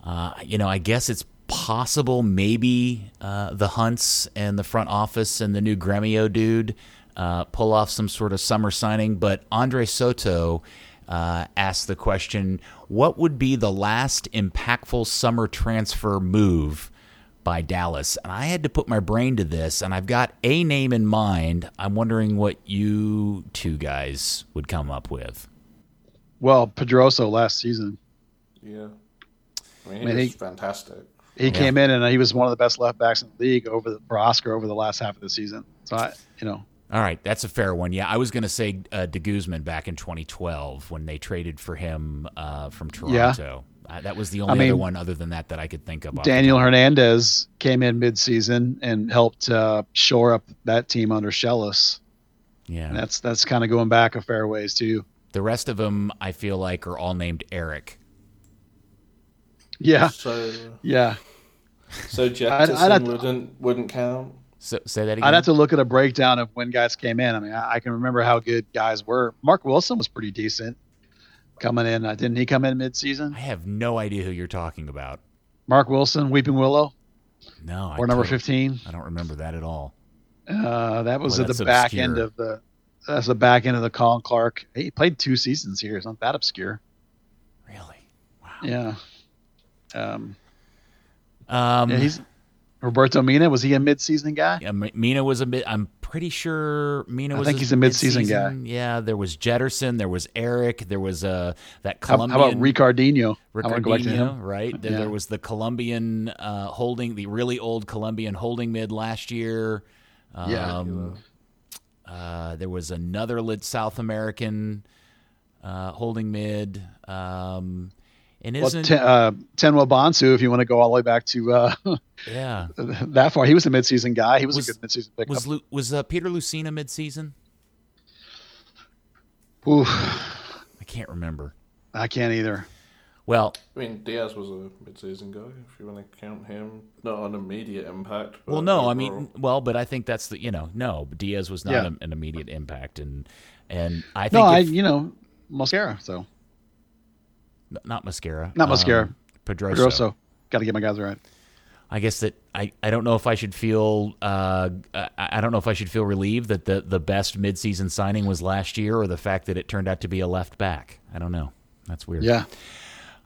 uh, you know, I guess it's possible maybe uh, the Hunts and the front office and the new Gremio dude uh, pull off some sort of summer signing. But Andre Soto uh, asked the question, what would be the last impactful summer transfer move by Dallas? And I had to put my brain to this, and I've got a name in mind. I'm wondering what you two guys would come up with. Well, Pedroso last season. Yeah. I mean, he I mean, was he, fantastic. He yeah. came in, and he was one of the best left backs in the league over the, for Oscar over the last half of the season. So, I, you know. All right, that's a fair one. Yeah, I was going to say uh, De Guzman back in twenty twelve when they traded for him uh, from Toronto. Yeah. Uh, that was the only I mean, other one other than that that I could think of. Daniel Hernandez came in midseason and helped uh, shore up that team under Shellis. Yeah. And that's that's kind of going back a fair ways, too. The rest of them, I feel like, are all named Eric. Yeah. So, yeah. So Jefferson wouldn't, wouldn't count? So, say that again? I'd have to look at a breakdown of when guys came in. I mean, I, I can remember how good guys were. Mark Wilson was pretty decent. Coming in, uh, didn't he come in mid-season? I have no idea who you're talking about. Mark Wilson, Weeping Willow? No. Or I number fifteen? I don't remember that at all. Uh, that was Boy, at the obscure. back end of the that's the back end of the Colin Clark. He played two seasons here. It's not that obscure. Really? Wow. Yeah. Um, um, yeah, he's Roberto Mina, was he a mid-season guy? Yeah, Mina was a mid. I'm pretty sure Mina was. I think a he's a mid-season, mid-season guy. Yeah, there was Jetterson, there was Eric, there was uh, that Colombian. How, how about Ricardinho? Ricardinho, right? Then yeah. There was the Colombian uh, holding, the really old Colombian holding mid last year. Um, yeah. Uh, there was another South American. uh, holding mid. Um, and isn't well, ten, uh, Tenwa Bonsu, if you want to go all the way back to uh, yeah that far. He was a midseason guy. He was, was a good midseason pickup. Was, Lu- was uh, Peter Lucina midseason? Oof. I can't remember. I can't either. Well, I mean, Diaz was a mid-season guy, if you want to count him. Not an immediate impact. Well, no, overall. I mean, well, but I think that's the, you know, no, Diaz was not yeah. a, an immediate impact. And and I think. No, if, I, you know, Mascara, so. N- not Mascara. Not Mascara. Um, Pedroso. Pedroso. Got to get my guys right. I guess that I, I don't know if I should feel uh, I, I don't know if I should feel relieved that the, the best midseason signing was last year, or the fact that it turned out to be a left back. I don't know. That's weird. Yeah.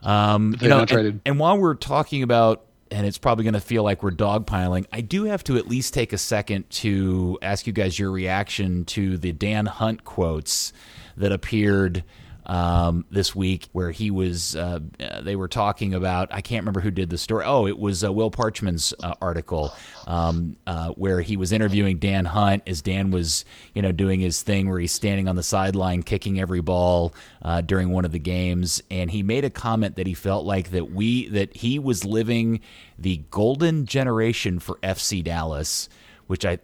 Um, you know, and, and while we're talking about, and it's probably going to feel like we're dogpiling, I do have to at least take a second to ask you guys your reaction to the Dan Hunt quotes that appeared um, this week, where he was, uh, they were talking about, I can't remember who did the story. Oh, it was uh, Will Parchman's uh, article um, uh, where he was interviewing Dan Hunt as Dan was, you know, doing his thing where he's standing on the sideline, kicking every ball uh, during one of the games. And he made a comment that he felt like that we, that he was living the golden generation for F C Dallas, which I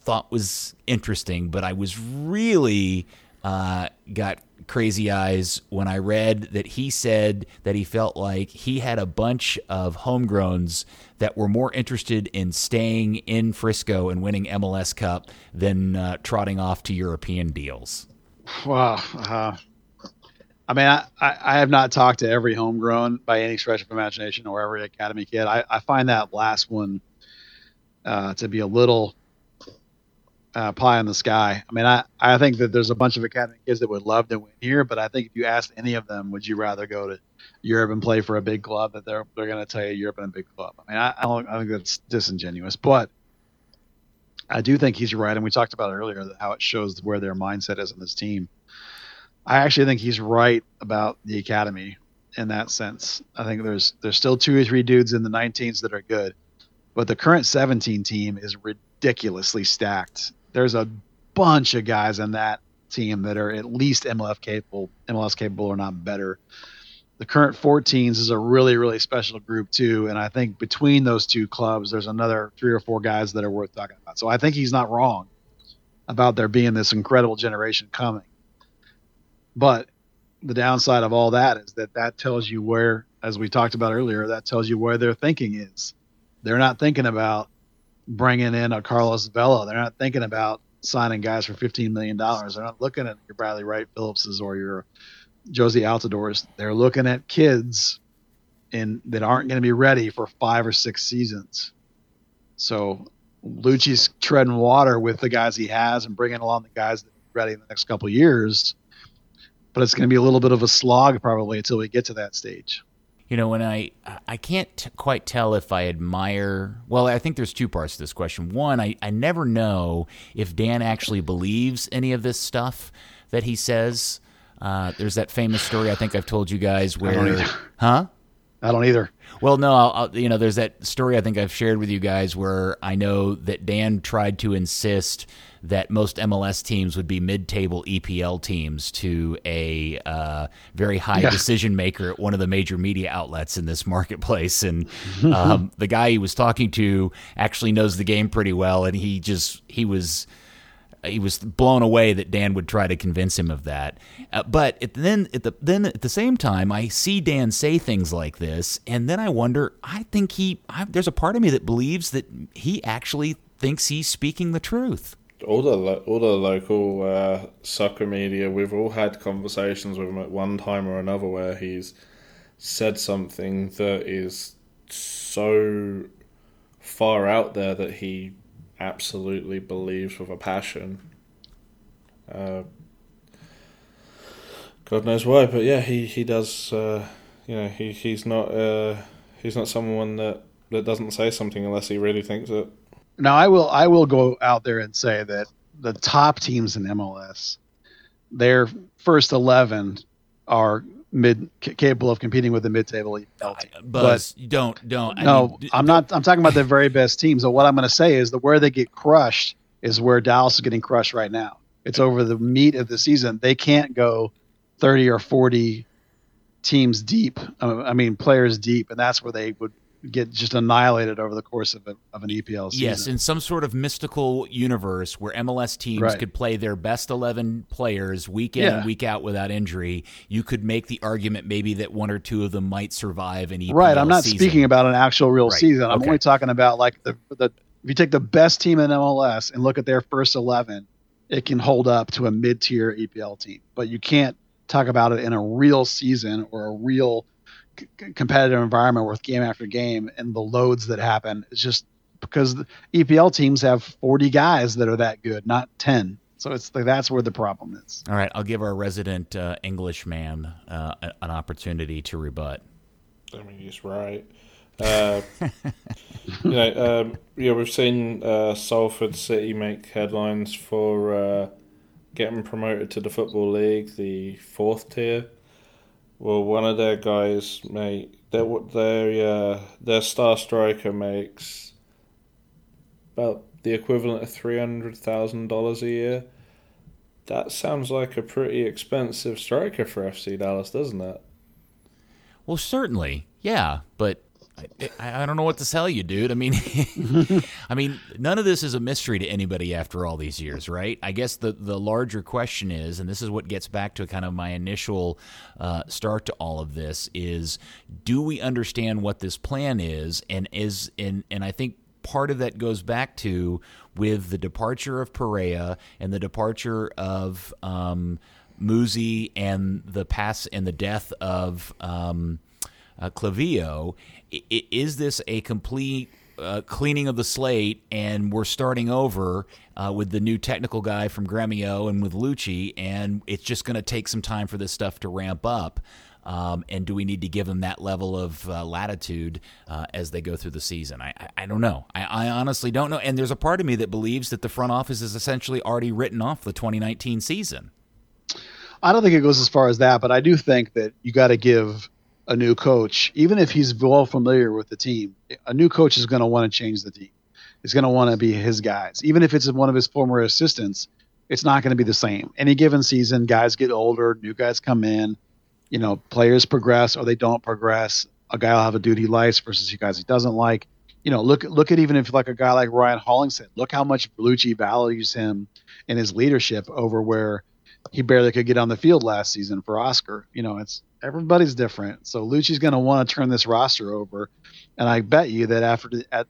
thought was interesting, but I was really uh, got crazy eyes when I read that he said that he felt like he had a bunch of homegrowns that were more interested in staying in Frisco and winning M L S Cup than uh, trotting off to European deals. Wow. Uh, I mean, I, I, I have not talked to every homegrown by any stretch of imagination or every academy kid. I, I find that last one uh, to be a little Uh, pie in the sky. I mean, I, I think that there's a bunch of academy kids that would love to win here, but I think if you asked any of them, would you rather go to Europe and play for a big club, that they're they're going to tell you Europe and a big club. I mean, I I, don't, I think that's disingenuous, but I do think he's right, and we talked about it earlier, how it shows where their mindset is on this team. I actually think he's right about the academy in that sense. I think there's there's still two or three dudes in the nineteens that are good, but the current seventeen team is ridiculously stacked. There's a bunch of guys on that team that are at least M L S capable, M L S capable or not better. The current fourteens is a really, really special group too. And I think between those two clubs, there's another three or four guys that are worth talking about. So I think he's not wrong about there being this incredible generation coming. But the downside of all that is that that tells you where, as we talked about earlier, that tells you where their thinking is. They're not thinking about bringing in a Carlos Vela. They're not thinking about signing guys for fifteen million dollars. They're not looking at your Bradley Wright Phillipses or your Josie Altidores. They're looking at kids and that aren't going to be ready for five or six seasons. So Lucci's treading water with the guys he has and bringing along the guys that are ready in the next couple of years. But it's going to be a little bit of a slog probably until we get to that stage. You know, when I I can't t- quite tell if I admire – well, I think there's two parts to this question. One, I, I never know if Dan actually believes any of this stuff that he says. Uh, there's that famous story I think I've told you guys where – I don't either. Huh? I don't either. Well, no, I'll, I'll, you know, there's that story I think I've shared with you guys where I know that Dan tried to insist – that most M L S teams would be mid-table E P L teams to a uh, very high yeah. decision maker at one of the major media outlets in this marketplace. And um, the guy he was talking to actually knows the game pretty well. And he just, he was, he was blown away that Dan would try to convince him of that. Uh, but at then at the, then at the same time, I see Dan say things like this. And then I wonder, I think he, I, there's a part of me that believes that he actually thinks he's speaking the truth. All the all the local uh, soccer media, we've all had conversations with him at one time or another where he's said something that is so far out there that he absolutely believes with a passion. Uh, God knows why, but yeah, he he does. Uh, you know, he he's not uh, he's not someone that, that doesn't say something unless he really thinks it. Now, I will I will go out there and say that the top teams in M L S, their first eleven are mid c- capable of competing with the mid-table E P L uh, Buzz, but don't don't. No, I mean, d- I'm not. I'm talking about the very best teams. So what I'm going to say is that where they get crushed is where Dallas is getting crushed right now. It's over the meat of the season. They can't go thirty or forty teams deep. Uh, I mean, players deep, and that's where they would get just annihilated over the course of, a, of an E P L season. Yes, in some sort of mystical universe where M L S teams right. could play their best eleven players week in yeah. and week out without injury, you could make the argument maybe that one or two of them might survive an E P L season. Right, I'm not season. speaking about an actual real right. season. I'm okay. only talking about like the, the if you take the best team in M L S and look at their first eleven, it can hold up to a mid-tier E P L team. But you can't talk about it in a real season or a real c- competitive environment with game after game and the loads that happen. It's just because the E P L teams have forty guys that are that good, not ten. So it's the, that's where the problem is. All right, I'll give our resident uh, Englishman uh, an opportunity to rebut. I mean, he's right. Uh, you know, um, yeah, we've seen uh, Salford City make headlines for uh, getting promoted to the Football League, the fourth tier. Well, one of their guys, mate, their their uh, their star striker makes about the equivalent of three hundred thousand dollars a year. That sounds like a pretty expensive striker for F C Dallas, doesn't it? Well, certainly, yeah, but. I, I don't know what to tell you, dude. I mean, I mean, none of this is a mystery to anybody after all these years, right? I guess the, the larger question is, and this is what gets back to kind of my initial uh, start to all of this, is do we understand what this plan is? And is and, and I think part of that goes back to with the departure of Perea and the departure of um, Muzzi and the pass and the death of um, uh, Clavillo. Is this a complete uh, cleaning of the slate and we're starting over uh, with the new technical guy from Gremio and with Lucci, and it's just going to take some time for this stuff to ramp up? Um, and do we need to give them that level of uh, latitude uh, as they go through the season? I, I, I don't know. I, I honestly don't know. And there's a part of me that believes that the front office is essentially already written off the twenty nineteen season. I don't think it goes as far as that, but I do think that you got to give – a new coach, even if he's well familiar with the team, a new coach is going to want to change the team. He's going to want to be his guys. Even if it's one of his former assistants, it's not going to be the same. Any given season, guys get older, new guys come in, you know, players progress or they don't progress. A guy will have a dude he likes versus you guys he doesn't like. You know, look look at even if like a guy like Ryan Hollingshead, look how much Lucci values him and his leadership over where he barely could get on the field last season for Oscar. You know, it's everybody's different. So Lucci's going to want to turn this roster over. And I bet you that after the, at,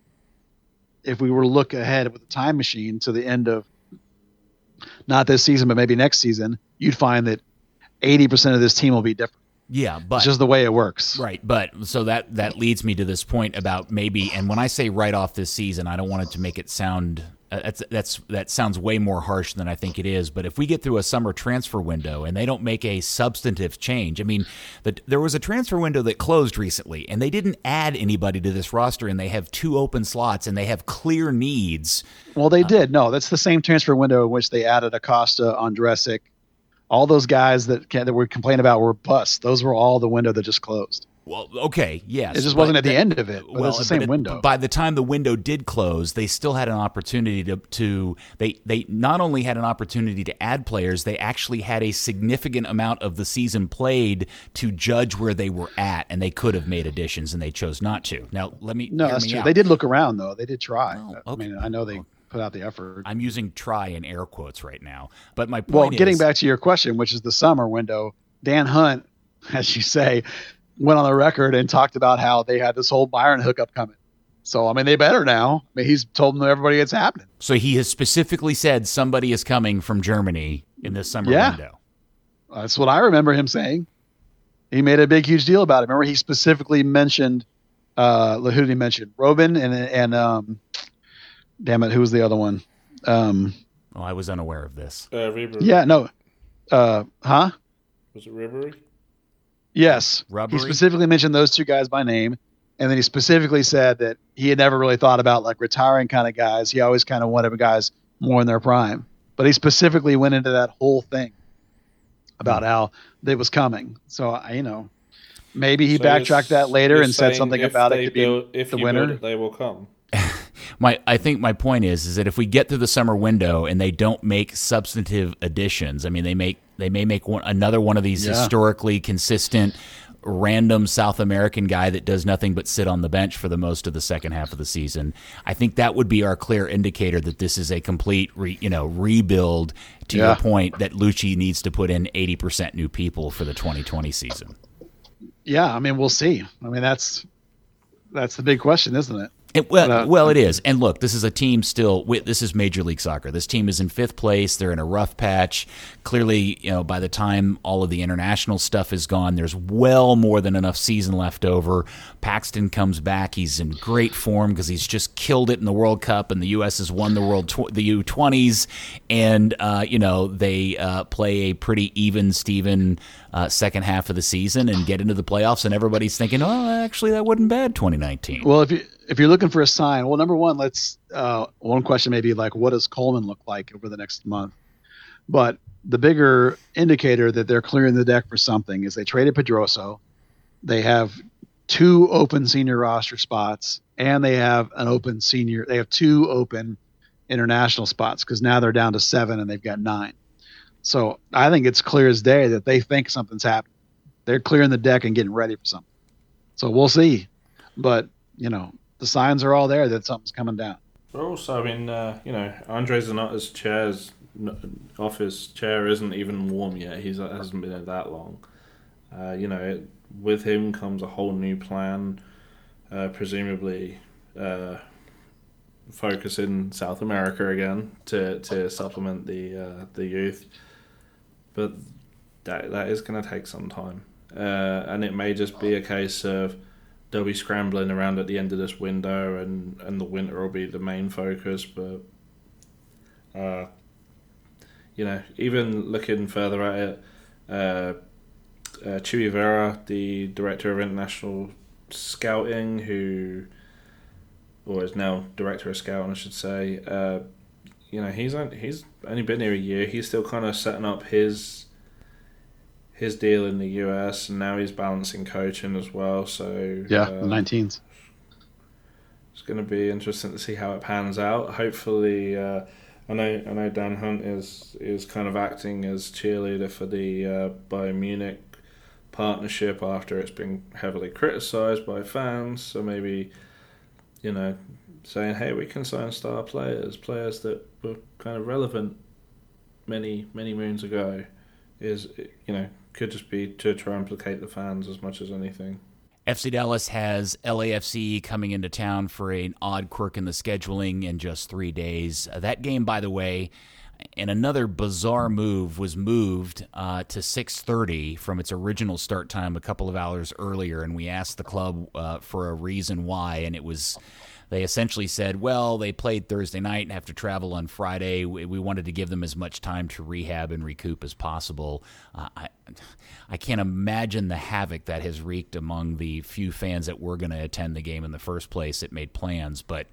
if we were to look ahead with the time machine to the end of not this season, but maybe next season, you'd find that eighty percent of this team will be different. Yeah, but it's just the way it works. Right. But so that, that leads me to this point about maybe, and when I say right off this season, I don't want it to make it sound Uh, that's that's that sounds way more harsh than I think it is. But if we get through a summer transfer window and they don't make a substantive change, I mean, the, there was a transfer window that closed recently, and they didn't add anybody to this roster, and they have two open slots, and they have clear needs. Well, they uh, did. No, that's the same transfer window in which they added Acosta, Andresic, all those guys that can, that were complaining about were busts. Those were all the window that just closed. Well, okay, yes. It just wasn't at the that, end of it. Well, it's the same it, window. By the time the window did close, they still had an opportunity to, to they, they not only had an opportunity to add players, they actually had a significant amount of the season played to judge where they were at, and they could have made additions, and they chose not to. Now, let me No, that's me true. Out. They did look around, though. They did try. Oh, okay. I mean, I know they put out the effort. I'm using try in air quotes right now. But my point well, is... Well, getting back to your question, which is the summer window, Dan Hunt, as you say... went on the record and talked about how they had this whole Byron hookup coming. So, I mean, they better now. I mean, he's told them everybody it's happening. So he has specifically said somebody is coming from Germany in this summer yeah. window. That's what I remember him saying. He made a big, huge deal about it. Remember, he specifically mentioned, uh, who did he mention? Robin and, and um, damn it, who was the other one? Um, oh, I was unaware of this. Uh, yeah, no. Uh, huh? Was it Ribery? Yes. Rubbery. He specifically mentioned those two guys by name. And then he specifically said that he had never really thought about like retiring kind of guys. He always kind of wanted guys more in their prime, but he specifically went into that whole thing about how they was coming. So I, you know, maybe he so backtracked that later and said something about it. Could build, be if the winner, they will come. My, I think my point is, is that if we get through the summer window and they don't make substantive additions, I mean, they make, They may make one, another one of these yeah. historically consistent, random South American guy that does nothing but sit on the bench for the most of the second half of the season. I think that would be our clear indicator that this is a complete re, you know, rebuild, to yeah. your point, that Lucci needs to put in eighty percent new people for the twenty twenty season. Yeah, I mean, we'll see. I mean, that's that's the big question, isn't it? It, well, no. well, it is. And look, this is a team still. This is Major League Soccer. This team is in fifth place. They're in a rough patch. Clearly, you know, by the time all of the international stuff is gone, there's well more than enough season left over. Paxton comes back. He's in great form because he's just killed it in the World Cup, and the U S has won the world tw- the U twenties. And uh, you know, they uh, play a pretty even Steven uh, second half of the season and get into the playoffs. And everybody's thinking, oh, actually, that wasn't bad twenty nineteen. Well, if you If you're looking for a sign, well, number one, let's uh, one question may be like, what does Coleman look like over the next month? But the bigger indicator that they're clearing the deck for something is they traded Pedroso. They have two open senior roster spots, and they have an open senior. They have two open international spots because now they're down to seven and they've got nine. So I think it's clear as day that they think something's happening. They're clearing the deck and getting ready for something. So we'll see. But, you know, the signs are all there that something's coming down. We're also in, uh, you know, Andre Zanotta's chair's office chair isn't even warm yet. He uh, hasn't been there that long. Uh, you know, it, with him comes a whole new plan, uh, presumably uh, focus in South America again to, to supplement the uh, the youth. But that that is going to take some time, uh, and it may just be a case of they'll be scrambling around at the end of this window, and, and the winter will be the main focus. But, uh, you know, even looking further at it, uh, uh, Chuy Vera, the director of international scouting, who, or is now director of scouting, I should say, uh, you know, he's on, he's only been here a year. He's still kind of setting up his. his deal in the U S, and now he's balancing coaching as well. So yeah, um, the nineteens. It's going to be interesting to see how it pans out. Hopefully, uh, I know I know Dan Hunt is is kind of acting as cheerleader for the uh, Bayern Munich partnership after it's been heavily criticised by fans. So maybe, you know, saying, hey, we can sign star players, players that were kind of relevant many many moons ago. Is, you know, could just be to try and placate the fans as much as anything. F C Dallas has L A F C coming into town for an odd quirk in the scheduling in just three days. That game, by the way, and another bizarre move, was moved uh, to six thirty from its original start time a couple of hours earlier, and we asked the club uh, for a reason why, and it was... They essentially said, well, they played Thursday night and have to travel on Friday. We, we wanted to give them as much time to rehab and recoup as possible. Uh, I, I can't imagine the havoc that has wreaked among the few fans that were going to attend the game in the first place that made plans. But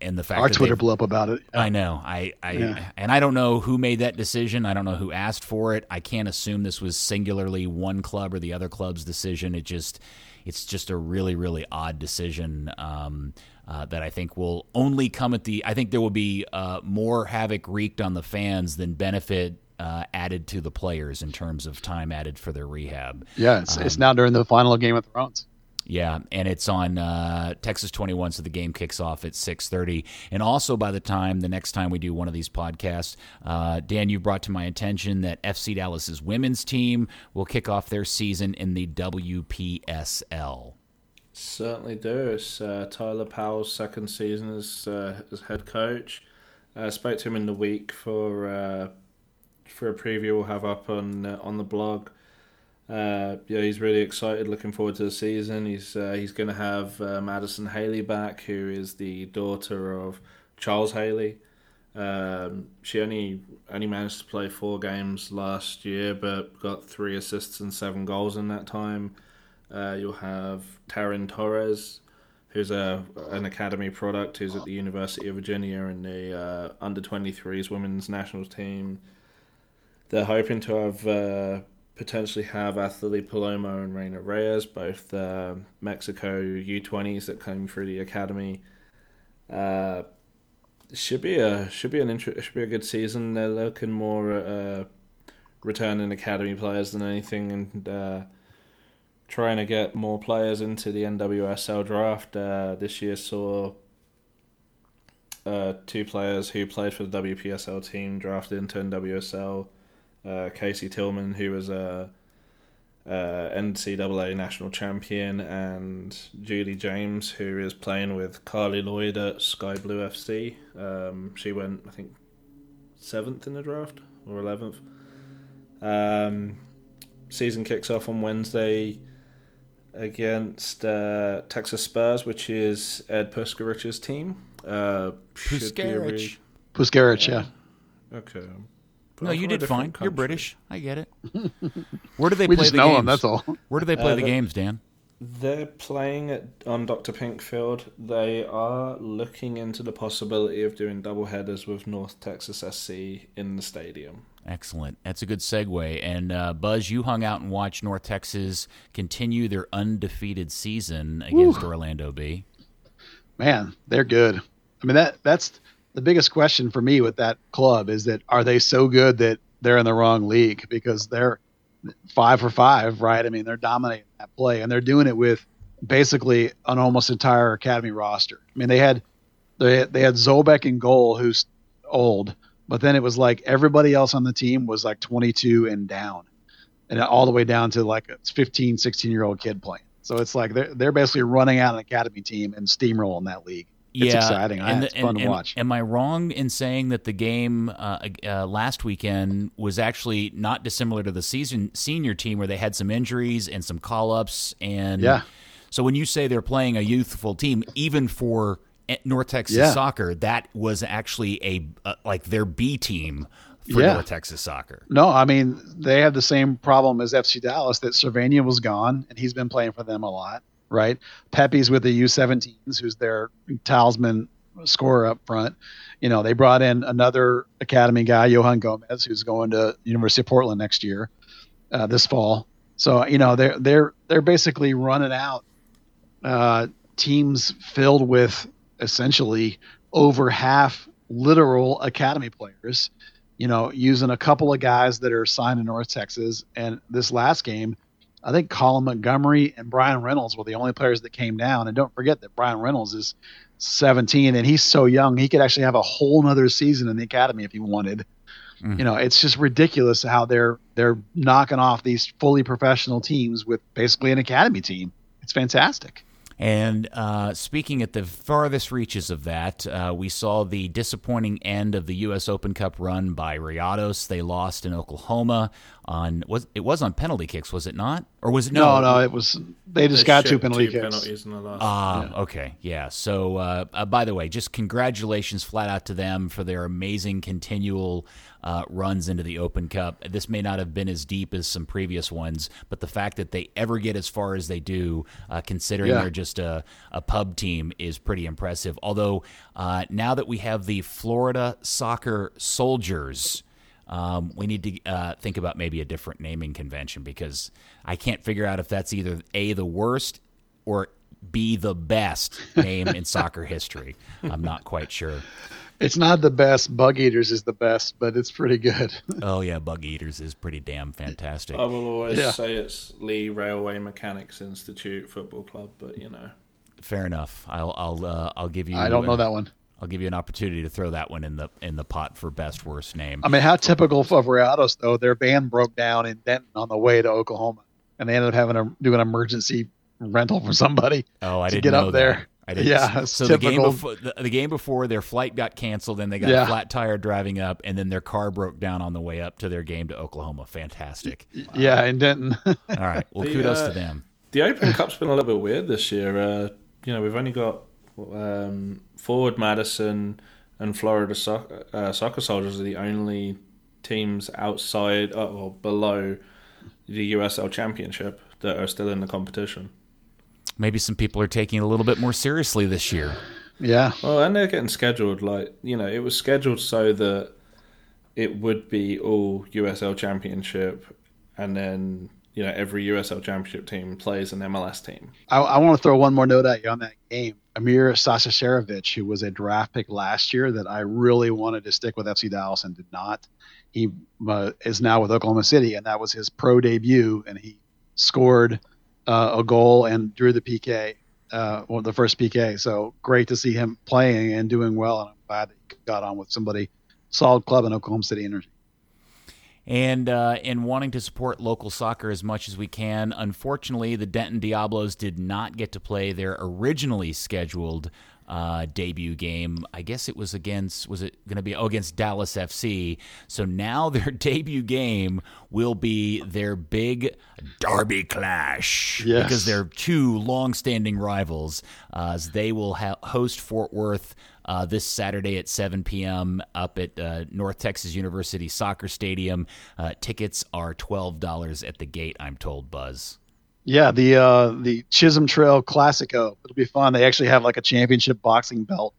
and the fact our that Twitter blew up about it. I know. I, I yeah. And I don't know who made that decision. I don't know who asked for it. I can't assume this was singularly one club or the other club's decision. It just... It's just a really, really odd decision um, uh, that I think will only come at the – I think there will be uh, more havoc wreaked on the fans than benefit uh, added to the players in terms of time added for their rehab. Yeah, it's, um, it's now during the final Game of Thrones. Yeah, and it's on uh, Texas twenty-one, so the game kicks off at six thirty. And also by the time, the next time we do one of these podcasts, uh, Dan, you brought to my attention that F C Dallas' women's team will kick off their season in the W P S L. Certainly do. It's uh, Tyler Powell's second season as, uh, as head coach. I uh, spoke to him in the week for uh, for a preview we'll have up on uh, on the blog. Uh, yeah, he's really excited, looking forward to the season. He's uh, he's going to have uh, Madison Haley back, who is the daughter of Charles Haley. Um, she only only managed to play four games last year, but got three assists and seven goals in that time. Uh, you'll have Taryn Torres, who's a an academy product, who's at the University of Virginia in the uh, under twenty-threes women's national team. They're hoping to have... Uh, potentially have Athalie Palomo and Reina Reyes, both uh, Mexico U twenties that came through the academy. Uh, should be a should be an inter- should be a good season. They're looking more at uh, returning academy players than anything, and uh, trying to get more players into the N W S L draft. Uh, this year saw uh, two players who played for the W P S L team drafted into N W S L. Uh, Casey Tillman, who was a uh, N C A A national champion, and Julie James, who is playing with Carly Lloyd at Sky Blue F C. Um, she went, I think, seventh in the draft or eleventh. Um, season kicks off on Wednesday against uh, Texas Spurs, which is Ed Puskarich's team. Uh, Puskarich. Re- Puskarich, yeah. yeah. Okay. But no, you did fine. Country. You're British. I get it. Where do they play the games? We just know them, that's all. Where do they play uh, the games, Dan? They're playing at, on Doctor Pinkfield. They are looking into the possibility of doing doubleheaders with North Texas S C in the stadium. Excellent. That's a good segue. And, uh, Buzz, you hung out and watched North Texas continue their undefeated season against Woo. Orlando B. Man, they're good. I mean, that that's... the biggest question for me with that club is that are they so good that they're in the wrong league, because they're five for five, right? I mean, they're dominating that play, and they're doing it with basically an almost entire academy roster. I mean, they had they, they had Zolbeck in goal, who's old, but then it was like everybody else on the team was like twenty-two and down, and all the way down to like a fifteen, sixteen-year-old kid playing. So it's like they're, they're basically running out an academy team and steamrolling that league. It's yeah, exciting. I, and the, it's fun and, to and, watch. Am I wrong in saying that the game uh, uh, last weekend was actually not dissimilar to the season senior team, where they had some injuries and some call-ups? And yeah. So when you say they're playing a youthful team, even for North Texas yeah. soccer, that was actually a uh, like their B team for yeah. North Texas soccer. No, I mean, they have the same problem as F C Dallas, that Cervania was gone, and he's been playing for them a lot. Right, Pepe's with the U seventeens, who's their talisman scorer up front. You know, they brought in another academy guy, Johan Gomez, who's going to University of Portland next year, uh, this fall. So you know, they're they're they're basically running out uh, teams filled with essentially over half literal academy players. You know, using a couple of guys that are signed in North Texas, and this last game, I think Colin Montgomery and Brian Reynolds were the only players that came down. And don't forget that Brian Reynolds is seventeen, and he's so young, he could actually have a whole nother season in the academy if he wanted. Mm. You know, it's just ridiculous how they're they're knocking off these fully professional teams with basically an academy team. It's fantastic. And uh, speaking at the farthest reaches of that, uh, we saw the disappointing end of the U S Open Cup run by Rayados. They lost in Oklahoma on was it was on penalty kicks, was it not? Or was it no? No, no, it was. They just they got two penalty two kicks. Penalties in the last. Ah, yeah. Okay, yeah. So, uh, uh, by the way, just congratulations flat out to them for their amazing continual uh, runs into the Open Cup. This may not have been as deep as some previous ones, but the fact that they ever get as far as they do, uh, considering yeah. they're just a, a pub team, is pretty impressive. Although uh, now that we have the Florida Soccer Soldiers, um, we need to uh, think about maybe a different naming convention, because I can't figure out if that's either A, the worst, or B, the best name in soccer history. I'm not quite sure. It's not the best. Bug Eaters is the best, but it's pretty good. Oh, yeah, Bug Eaters is pretty damn fantastic. I will always yeah. say it's Lee Railway Mechanics Institute Football Club, but, you know. Fair enough. I'll I'll uh, I'll give you... I don't know uh, that one. I'll give you an opportunity to throw that one in the in the pot for best worst name. I mean, how typical of Rayados, though. Their van broke down in Denton on the way to Oklahoma, and they ended up having to do an emergency rental for somebody oh, I to didn't get know up that. there. Yeah, so the game, before, the, the game before, their flight got canceled, and they got yeah. a flat tire driving up, and then their car broke down on the way up to their game to Oklahoma. Fantastic. Wow. Yeah, in Denton. All right, well, the, kudos uh, to them. The Open Cup's been a little bit weird this year. Uh, you know, we've only got um, Forward Madison and Florida so- uh, Soccer Soldiers are the only teams outside uh, or below the U S L Championship that are still in the competition. Maybe some people are taking it a little bit more seriously this year. Yeah. Well, and they're getting scheduled. Like, you know, it was scheduled so that it would be all U S L Championship, and then, you know, every U S L Championship team plays an M L S team. I, I want to throw one more note at you on that game. I Amir Sasaserovic, who was a draft pick last year that I really wanted to stick with F C Dallas and did not. He uh, is now with Oklahoma City, and that was his pro debut, and he scored uh, a goal and drew the P K, uh, well, the first P K. So great to see him playing and doing well, and I'm glad that he got on with somebody, solid club in Oklahoma City Energy. And uh, in wanting to support local soccer as much as we can, unfortunately, the Denton Diablos did not get to play their originally scheduled uh, debut game. I guess it was against, was it going to be, oh, against Dallas F C. So now their debut game will be their big derby clash. Yes. Because they're two longstanding rivals, uh, as they will ha- host Fort Worth Uh, this Saturday at seven p.m. up at uh, North Texas University Soccer Stadium. Uh, tickets are twelve dollars at the gate, I'm told, Buzz. Yeah, the uh, the Chisholm Trail Classico. It'll be fun. They actually have like a championship boxing belt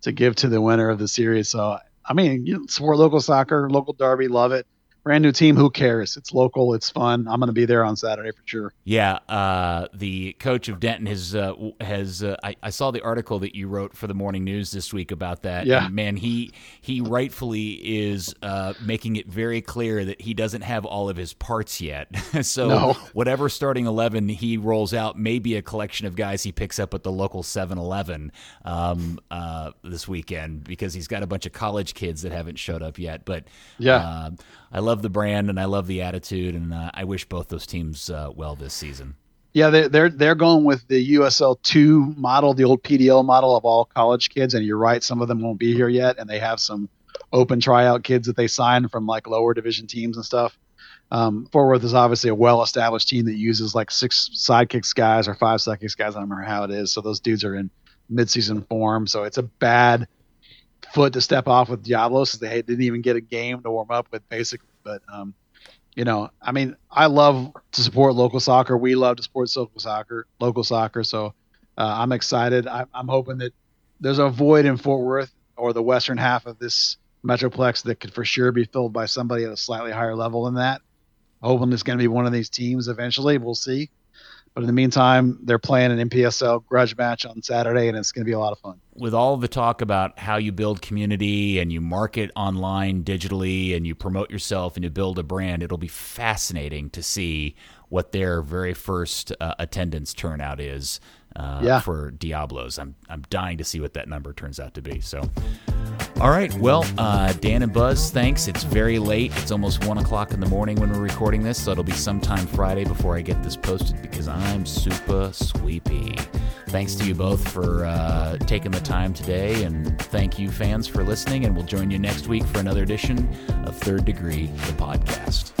to give to the winner of the series. So, I mean, you support local soccer, local derby, love it. Brand new team, who cares? It's local, it's fun. I'm going to be there on Saturday for sure. Yeah, uh, the coach of Denton has uh, has. Uh, I, I saw the article that you wrote for the morning news this week about that. Yeah, and man, he he rightfully is uh, making it very clear that he doesn't have all of his parts yet. So no. Whatever starting eleven he rolls out may be a collection of guys he picks up at the local seven eleven um, uh, this weekend, because he's got a bunch of college kids that haven't showed up yet. But yeah, uh, I love the brand and I love the attitude, and uh, I wish both those teams uh, well this season. Yeah, they're, they're they're going with the U S L two model, the old P D L model of all college kids, and you're right, some of them won't be here yet, and they have some open tryout kids that they sign from like lower division teams and stuff. Um, Fort Worth is obviously a well-established team that uses like six sidekicks guys or five sidekicks guys, I don't remember how it is, so those dudes are in midseason form, so it's a bad foot to step off with Diablos, because they didn't even get a game to warm up with basically. But, um, you know, I mean, I love to support local soccer. We love to support local soccer, local soccer. So uh, I'm excited. I, I'm hoping that there's a void in Fort Worth or the western half of this Metroplex that could for sure be filled by somebody at a slightly higher level than that. Hoping it's going to be one of these teams eventually. We'll see. But in the meantime, they're playing an M P S L grudge match on Saturday, and it's going to be a lot of fun. With all the talk about how you build community and you market online digitally and you promote yourself and you build a brand, it'll be fascinating to see what their very first uh, attendance turnout is uh, yeah. for Diablos. I'm I'm dying to see what that number turns out to be. So, all right. Well, uh, Dan and Buzz, thanks. It's very late. It's almost one o'clock in the morning when we're recording this, so it'll be sometime Friday before I get this posted because I'm super sweepy. Thanks to you both for uh, taking the time today, and thank you, fans, for listening, and we'll join you next week for another edition of Third Degree, the podcast.